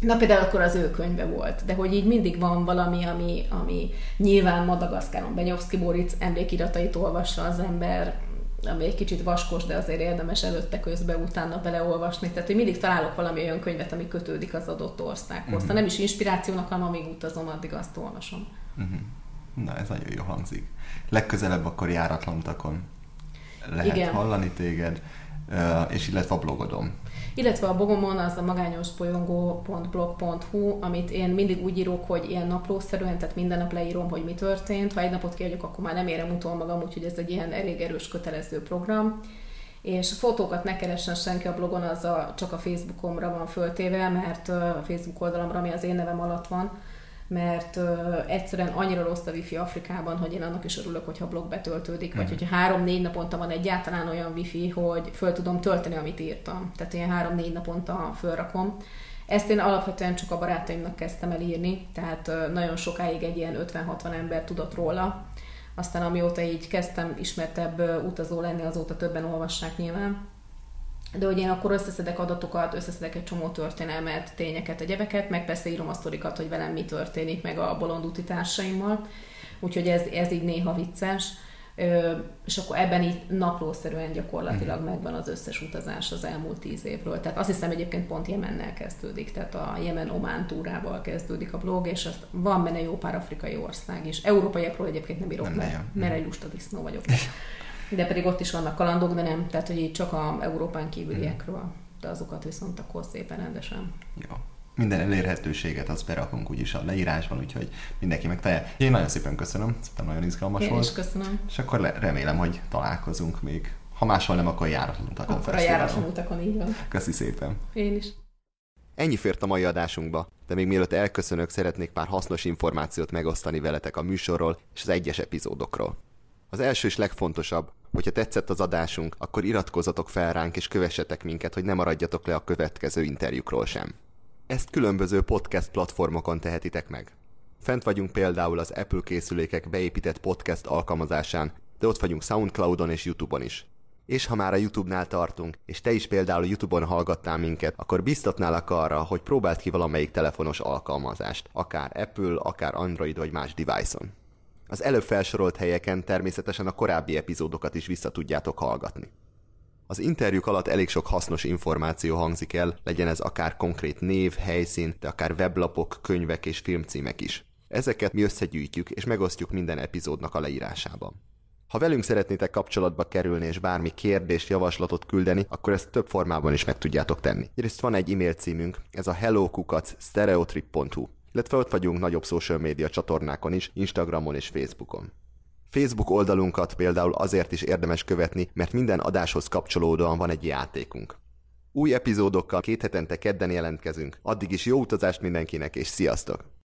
Na például akkor az ő könyve volt, de hogy így mindig van valami, ami, ami nyilván Madagaszkáron Benyovszky-Bóricz emlékiratait olvassa az ember, ami egy kicsit vaskos, de azért érdemes előtte, közbe, utána beleolvasni. Tehát, hogy mindig találok valami olyan könyvet, ami kötődik az adott országhoz. Uh-huh. Ha nem is inspirációnak, hanem amíg utazom, addig azt olvasom. Uh-huh. Na, ez nagyon jó hangzik. Legközelebb akkor járatlan utakon lehet igen. hallani téged, és illetve a blogodon. Illetve a blogomon az a magányospolyongo pont blog pont hu, amit én mindig úgy írok, hogy ilyen naplószerűen, tehát minden nap leírom, hogy mi történt. Ha egy napot kiadjuk, akkor már nem érem utol magam, úgyhogy ez egy ilyen elég erős kötelező program. És fotókat ne keressen senki a blogon, az a, csak a Facebookomra van föltéve, mert a Facebook oldalamra, ami az én nevem alatt van, mert uh, egyszerűen annyira rossz a wifi Afrikában, hogy én annak is örülök, hogyha a blog betöltődik, vagy hogyha három-négy naponta van egyáltalán olyan wifi, hogy föl tudom tölteni, amit írtam. Tehát ilyen három-négy naponta fölrakom. Ezt én alapvetően csak a barátaimnak kezdtem el írni, tehát uh, nagyon sokáig egy ilyen ötven-hatvan ember tudott róla. Aztán amióta így kezdtem ismertebb uh, utazó lenni, azóta többen olvassák nyilván. De hogy én akkor összeszedek adatokat, összeszedek egy csomó történelmet, tényeket, egyebeket, meg persze írom a sztorikat, hogy velem mi történik, meg a bolond úti társaimmal. Úgyhogy ez, ez így néha vicces. Ö, és akkor ebben így naplószerűen gyakorlatilag megvan az összes utazás az elmúlt tíz évről. Tehát azt hiszem egyébként pont Jemennel kezdődik, tehát a Jemen-Omán túrával kezdődik a blog, és azt van benne jó pár afrikai ország is. Európaiakról egyébként nem írok le, mert egy lustadisznó vagyok. De pedig ott is vannak kalandok, de nem, tehát hogy így csak a Európán kívüliekről, de azokat viszont akkor szépen rendesen. Jó. Minden elérhetőséget azt berakunk úgyis a leírásban, úgyhogy mindenki megtalálja. Én nagyon szépen köszönöm, szerintem nagyon izgalmas Én volt. Én is köszönöm. És akkor le- remélem, hogy találkozunk még. Ha máshol nem, akkor járatlan utakon. Akkor a járatlan utakon, így van. Köszi szépen. Én is. Ennyi fért a mai adásunkba, de még mielőtt elköszönök, szeretnék pár hasznos információt megosztani veletek a műsorról és az egyes epizódokról. Az első és legfontosabb, hogyha tetszett az adásunk, akkor iratkozzatok fel ránk és kövessetek minket, hogy ne maradjatok le a következő interjúkról sem. Ezt különböző podcast platformokon tehetitek meg. Fent vagyunk például az Apple készülékek beépített podcast alkalmazásán, de ott vagyunk SoundCloudon és YouTube-on is. És ha már a YouTube-nál tartunk, és te is például YouTube-on hallgattál minket, akkor biztatnálak arra, hogy próbáld ki valamelyik telefonos alkalmazást, akár Apple, akár Android vagy más device-on. Az előbb felsorolt helyeken természetesen a korábbi epizódokat is vissza tudjátok hallgatni. Az interjúk alatt elég sok hasznos információ hangzik el, legyen ez akár konkrét név, helyszín, de akár weblapok, könyvek és filmcímek is. Ezeket mi összegyűjtjük és megosztjuk minden epizódnak a leírásában. Ha velünk szeretnétek kapcsolatba kerülni és bármi kérdést, javaslatot küldeni, akkor ezt több formában is meg tudjátok tenni. Egyrészt van egy e-mail címünk, ez a hello kukac stereotrip pont hu. Illetve ott vagyunk nagyobb social media csatornákon is, Instagramon és Facebookon. Facebook oldalunkat például azért is érdemes követni, mert minden adáshoz kapcsolódóan van egy játékunk. Új epizódokkal két hetente kedden jelentkezünk, addig is jó utazást mindenkinek és sziasztok!